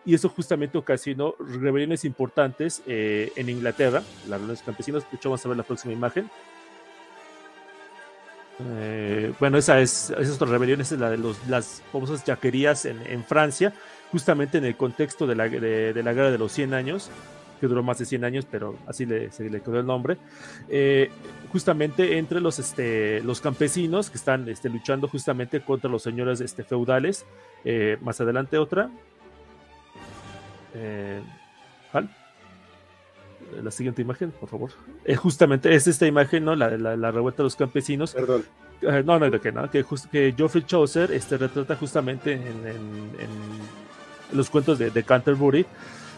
y eso justamente ocasionó rebeliones importantes en Inglaterra, las rebeliones campesinas. De hecho, vamos a ver la próxima imagen. Esa otra rebelión, esa es la de las famosas yaquerías en Francia, justamente en el contexto de la Guerra de los 100 años, que duró más de 100 años, pero así se le quedó el nombre, justamente entre los campesinos que están luchando justamente contra los señores feudales. Más adelante otra, ¿Hal? La siguiente imagen, por favor. Justamente es esta imagen, ¿no? La revuelta de los campesinos. Perdón. Que Geoffrey Chaucer retrata justamente en los cuentos de Canterbury,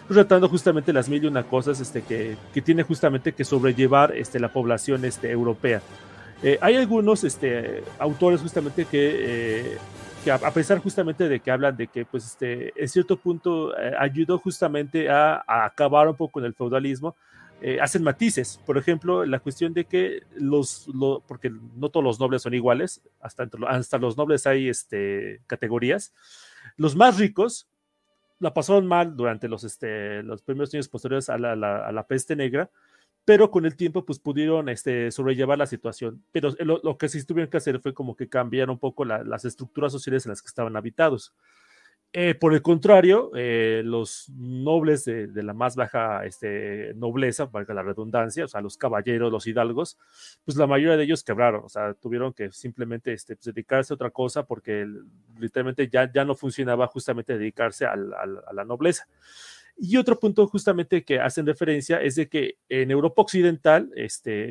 retratando justamente las mil y una cosas que tiene justamente que sobrellevar la población europea. Hay algunos autores justamente que a pesar justamente de que hablan de que pues en cierto punto ayudó justamente a acabar un poco con el feudalismo, hacen matices. Por ejemplo, la cuestión de que porque no todos los nobles son iguales, hasta los nobles hay categorías. Los más ricos la pasaron mal durante los primeros años posteriores a la peste negra, pero con el tiempo pues pudieron sobrellevar la situación. Pero lo que sí tuvieron que hacer fue como que cambiar un poco las estructuras sociales en las que estaban habitados. Por el contrario, los nobles de la más baja nobleza, valga la redundancia, o sea, los caballeros, los hidalgos, pues la mayoría de ellos quebraron, o sea, tuvieron que simplemente dedicarse a otra cosa porque literalmente ya no funcionaba justamente dedicarse a la nobleza. Y otro punto justamente que hacen referencia es de que en Europa Occidental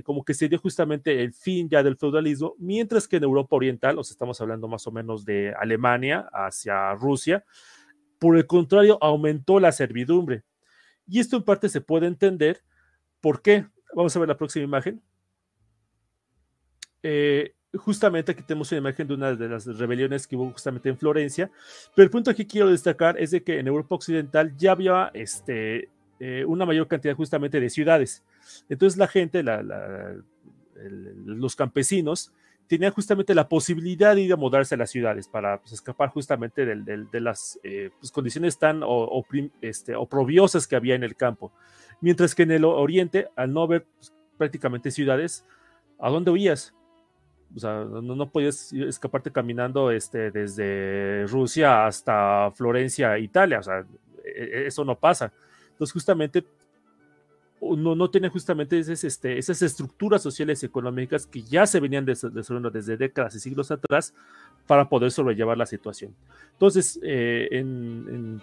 como que se dio justamente el fin ya del feudalismo, mientras que en Europa Oriental, o sea, estamos hablando más o menos de Alemania hacia Rusia, por el contrario, aumentó la servidumbre. Y esto en parte se puede entender. ¿Por qué? Vamos a ver la próxima imagen. Justamente aquí tenemos una imagen de una de las rebeliones que hubo justamente en Florencia, pero el punto que quiero destacar es de que en Europa Occidental ya había una mayor cantidad justamente de ciudades. Entonces la gente, los campesinos tenían justamente la posibilidad de ir a mudarse a las ciudades para pues escapar justamente de las pues condiciones tan oprobiosas que había en el campo, mientras que en el oriente, al no haber pues prácticamente ciudades, ¿a dónde huías? O sea, no podías escaparte caminando desde Rusia hasta Florencia, Italia. O sea, eso no pasa. Entonces, justamente, no tiene justamente esas estructuras sociales y económicas que ya se venían desarrollando desde décadas y siglos atrás para poder sobrellevar la situación. Entonces, en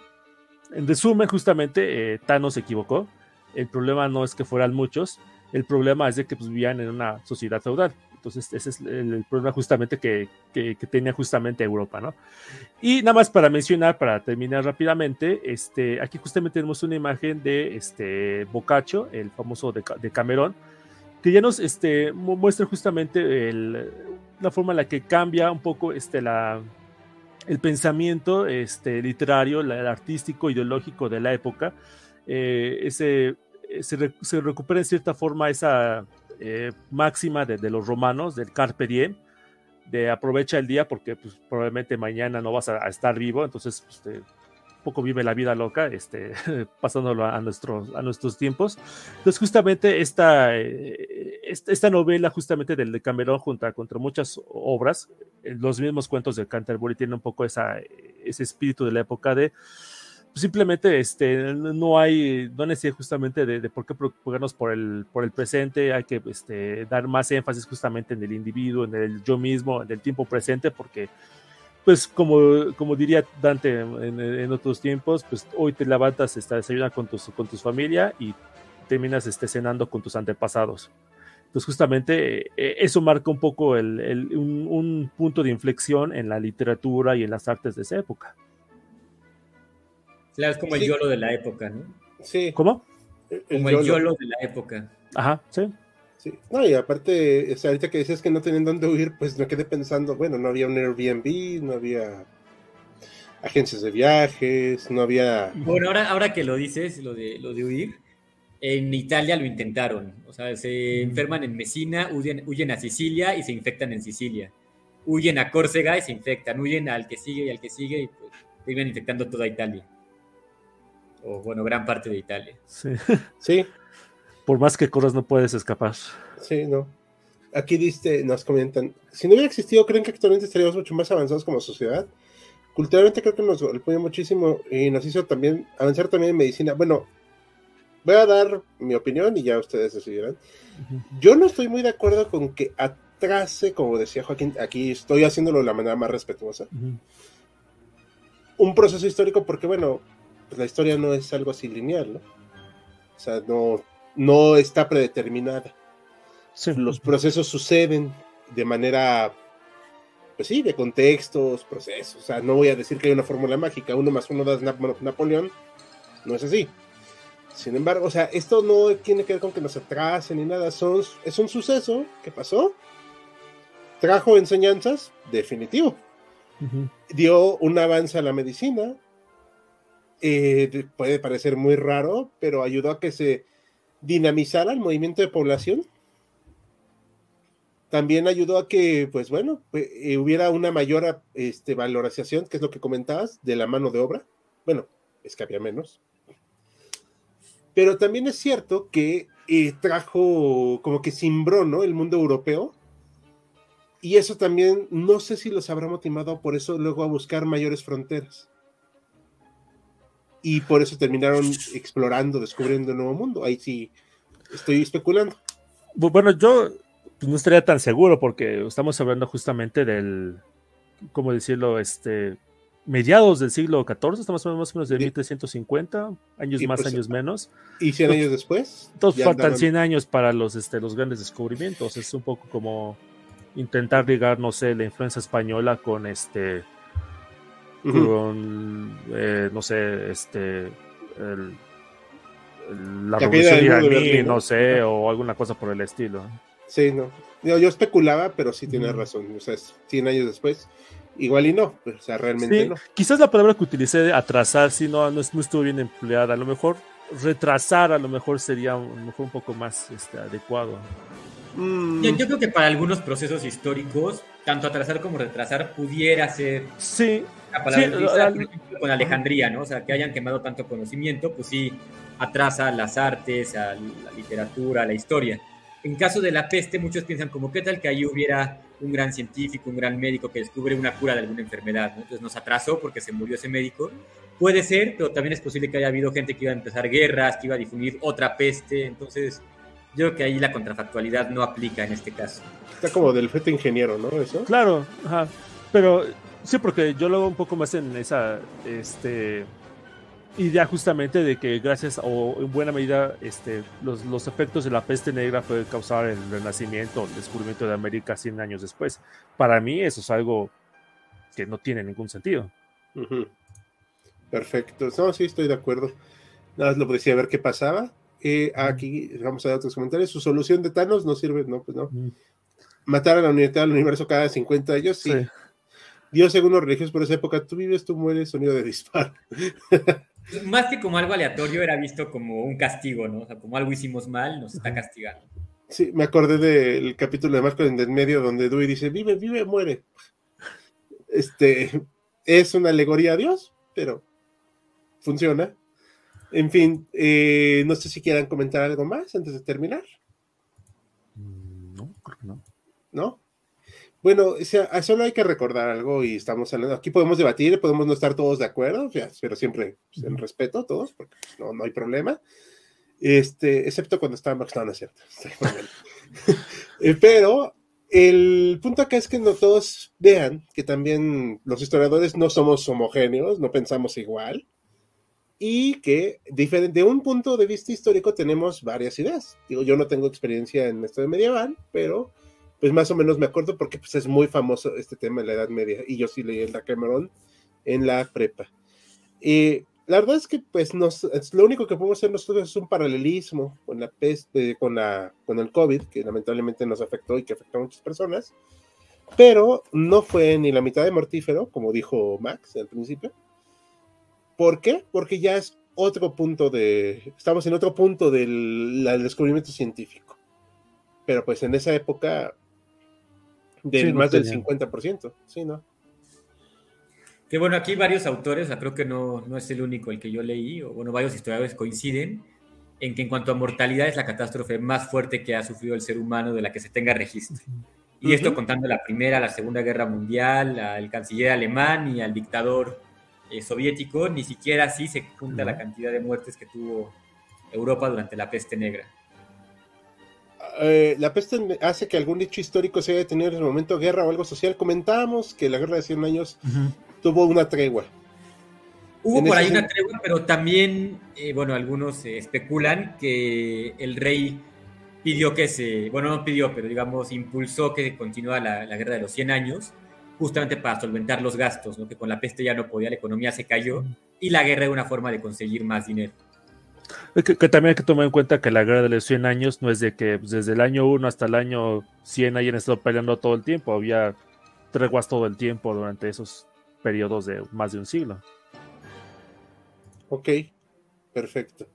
resumen, justamente, Thanos se equivocó. El problema no es que fueran muchos. El problema es de que pues, vivían en una sociedad feudal. Entonces ese es el problema justamente que tenía justamente Europa, ¿no? Y nada más para mencionar, para terminar rápidamente, aquí justamente tenemos una imagen de Boccaccio, el famoso Decamerón, que ya nos muestra justamente la forma en la que cambia un poco el pensamiento literario, el artístico, ideológico de la época. Se recupera en cierta forma esa máxima de los romanos, del carpe diem, de aprovecha el día porque pues, probablemente mañana no vas a estar vivo, entonces pues, poco vive la vida loca, pasándolo a nuestros tiempos. Entonces justamente esta novela justamente del Decamerón junto contra muchas obras, los mismos cuentos de Canterbury tienen un poco ese espíritu de la época de simplemente no hay necesidad justamente de por qué preocuparnos por el presente. Hay que dar más énfasis justamente en el individuo, en el yo mismo, en el tiempo presente, porque pues como diría Dante en otros tiempos, pues hoy te levantas, desayunas con tu familia y terminas cenando con tus antepasados. Entonces justamente eso marca un poco un punto de inflexión en la literatura y en las artes de esa época. Claro, es como el YOLO de la época, ¿no? Sí. ¿Cómo? Como el YOLO de la época. Ajá, sí. Sí. No, y aparte, ahorita que decías que no tenían dónde huir, pues me quedé pensando, bueno, no había un Airbnb, no había agencias de viajes, no había... Bueno, ahora que lo dices, lo de huir, en Italia lo intentaron. O sea, se enferman en Mesina, huyen a Sicilia y se infectan en Sicilia. Huyen a Córcega y se infectan. Huyen al que sigue y pues se iban infectando toda Italia. O bueno, gran parte de Italia. Sí. Sí. Por más que corras no puedes escapar. Sí, no. Aquí nos comentan, si no hubiera existido, ¿creen que actualmente estaríamos mucho más avanzados como sociedad? Culturalmente creo que nos golpeó muchísimo y nos hizo también avanzar también en medicina. Bueno, voy a dar mi opinión y ya ustedes decidirán. Uh-huh. Yo no estoy muy de acuerdo con que atrase, como decía Joaquín, aquí estoy haciéndolo de la manera más respetuosa. Uh-huh. Un proceso histórico porque, bueno, pues la historia no es algo así lineal, ¿no? O sea, no está predeterminada. Sí. Los procesos suceden de manera, pues sí, de contextos, procesos. O sea, no voy a decir que hay una fórmula mágica, 1 más 1 da Napoleón, no es así. Sin embargo, o sea, esto no tiene que ver con que nos atrasen ni nada, es un suceso que pasó, trajo enseñanzas, definitivo. Uh-huh. Dio un avance a la medicina, puede parecer muy raro, pero ayudó a que se dinamizara el movimiento de población. También ayudó a que, pues bueno, hubiera una mayor valorización, que es lo que comentabas, de la mano de obra. Bueno, es que había menos. Pero también es cierto que trajo, como que cimbró, ¿no?, el mundo europeo. Y eso también, no sé si los habrá motivado por eso luego a buscar mayores fronteras. Y por eso terminaron explorando, descubriendo un nuevo mundo. Ahí sí estoy especulando. Bueno, yo no estaría tan seguro porque estamos hablando justamente del, ¿cómo decirlo? Mediados del siglo XIV, estamos hablando más o menos de 1350, años más, pues, años menos. ¿Y 100 años después? Entonces faltan 100 años para los grandes descubrimientos. Es un poco como intentar ligar, no sé, la influencia española con con, no sé, la revolución iraní, no sé, o alguna cosa por el estilo. Sí, no. Yo especulaba, pero sí tienes razón. O sea, 100 años después, igual y no. O sea, realmente sí, no. Quizás la palabra que utilicé, atrasar, sí, no estuvo bien empleada. A lo mejor retrasar, a lo mejor sería un poco más adecuado. Yo creo que para algunos procesos históricos, tanto atrasar como retrasar pudiera ser... Sí. Sí, con Alejandría, ¿no? O sea, que hayan quemado tanto conocimiento, pues sí, atrasa las artes, a la literatura, a la historia. En caso de la peste, muchos piensan como, ¿qué tal que ahí hubiera un gran científico, un gran médico que descubre una cura de alguna enfermedad, ¿no? Entonces nos atrasó porque se murió ese médico. Puede ser, pero también es posible que haya habido gente que iba a empezar guerras, que iba a difundir otra peste. Entonces, yo creo que ahí la contrafactualidad no aplica en este caso. Está como del feto ingeniero, ¿no? ¿Eso? Claro, ajá. Pero... sí, porque yo lo hago un poco más en esa idea justamente de que gracias o en buena medida los efectos de la peste negra pueden causar el renacimiento, el descubrimiento de América 100 años después. Para mí eso es algo que no tiene ningún sentido. Uh-huh. Perfecto. No, sí, estoy de acuerdo. Nada más lo decía, a ver qué pasaba. Aquí vamos a ver otros comentarios. Su solución de Thanos no sirve. No, pues no. Uh-huh. matar a la unidad del universo cada 50 años, sí. Dios, según los religiosos por esa época, tú vives, tú mueres, sonido de disparo. Más que como algo aleatorio, era visto como un castigo, ¿no? O sea, como algo hicimos mal, nos está castigando. Sí, me acordé del capítulo de Marco en el medio, donde Dewey dice, vive, vive, muere. Es una alegoría a Dios, pero funciona. En fin, no sé si quieran comentar algo más antes de terminar. No, creo que no. ¿No? Bueno, o sea, solo hay que recordar algo y estamos hablando, aquí podemos debatir, podemos no estar todos de acuerdo, pero siempre en respeto a todos, porque no hay problema, excepto cuando está Max, no es cierto. Pero el punto acá es que no todos vean que también los historiadores no somos homogéneos, no pensamos igual, y que de un punto de vista histórico tenemos varias ideas. Digo, yo no tengo experiencia en esto de medieval, pero... pues más o menos me acuerdo porque pues, es muy famoso este tema de la Edad Media, y yo sí leí el Decamerón en la prepa. La verdad es que pues lo único que podemos hacer nosotros es un paralelismo con la peste, con el COVID, que lamentablemente nos afectó y que afectó a muchas personas, pero no fue ni la mitad de mortífero, como dijo Max al principio. ¿Por qué? Porque ya es otro punto estamos en otro punto del descubrimiento científico. Pero pues en esa época... del 50%, sí, ¿no? Que bueno, aquí varios autores, creo que no es el único el que yo leí, o bueno, varios historiadores coinciden en que en cuanto a mortalidad es la catástrofe más fuerte que ha sufrido el ser humano de la que se tenga registro. Y esto contando la Primera, la Segunda Guerra Mundial, al canciller alemán y al dictador soviético, ni siquiera así se junta la cantidad de muertes que tuvo Europa durante la peste negra. La peste hace que algún hecho histórico se haya detenido en el momento de guerra o algo social. Comentábamos que la guerra de 100 años tuvo una tregua. Hubo en por ahí una tregua, pero también, algunos especulan que el rey pidió impulsó que continuara la guerra de los 100 años, justamente para solventar los gastos, ¿no? Que con la peste ya no podía, la economía se cayó y la guerra era una forma de conseguir más dinero. Que también hay que tomar en cuenta que la guerra de los 100 años no es de que pues, desde el año 1 hasta el año 100 hayan estado peleando todo el tiempo, había treguas todo el tiempo durante esos periodos de más de un siglo. Ok, perfecto.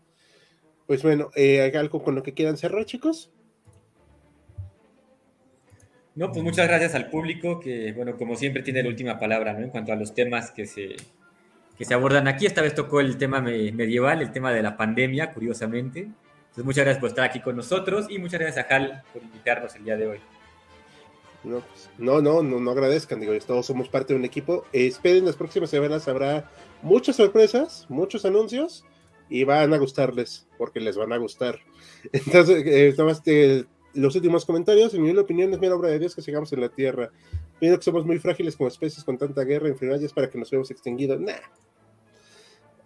Pues bueno, ¿hay algo con lo que quieran cerrar, chicos? No, pues muchas gracias al público que, bueno, como siempre tiene la última palabra, ¿no? En cuanto a los temas que se abordan aquí. Esta vez tocó el tema medieval, el tema de la pandemia, curiosamente. Entonces, muchas gracias por estar aquí con nosotros y muchas gracias a Hal por invitarnos el día de hoy. No, pues, no agradezcan, digo, todos somos parte de un equipo. Esperen, las próximas semanas habrá muchas sorpresas, muchos anuncios y van a gustarles, porque les van a gustar. Entonces, los últimos comentarios, en mi opinión, es mera obra de Dios que sigamos en la tierra. Mira que somos muy frágiles como especies con tanta guerra, enfermedades para que nos veamos extinguidos. Nah.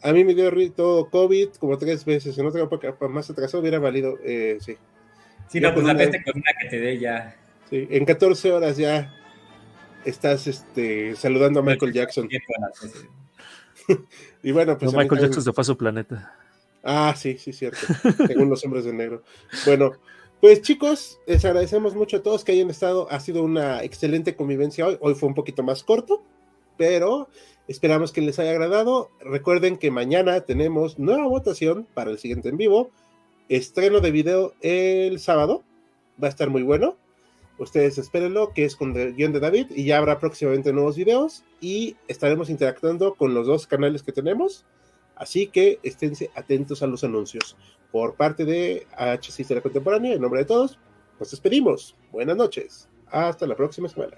A mí me dio todo COVID como 3 veces. En otra época más atrasado hubiera valido, sí. Sí, yo no, pues la peste con una que te dé ya. Sí, en 14 horas ya estás saludando a Michael Jackson. Y bueno, pues... No, Michael Jackson se fue a su planeta. Ah, sí, cierto. Según los hombres de negro. Bueno, pues chicos, les agradecemos mucho a todos que hayan estado. Ha sido una excelente convivencia hoy. Hoy fue un poquito más corto, pero... esperamos que les haya agradado. Recuerden que mañana tenemos nueva votación para el siguiente en vivo. Estreno de video el sábado. Va a estar muy bueno. Ustedes espérenlo, que es con el guión de David. Y ya habrá próximamente nuevos videos. Y estaremos interactuando con los 2 canales que tenemos. Así que estén atentos a los anuncios. Por parte de H6 Historia Contemporánea, en nombre de todos, nos despedimos. Buenas noches. Hasta la próxima semana.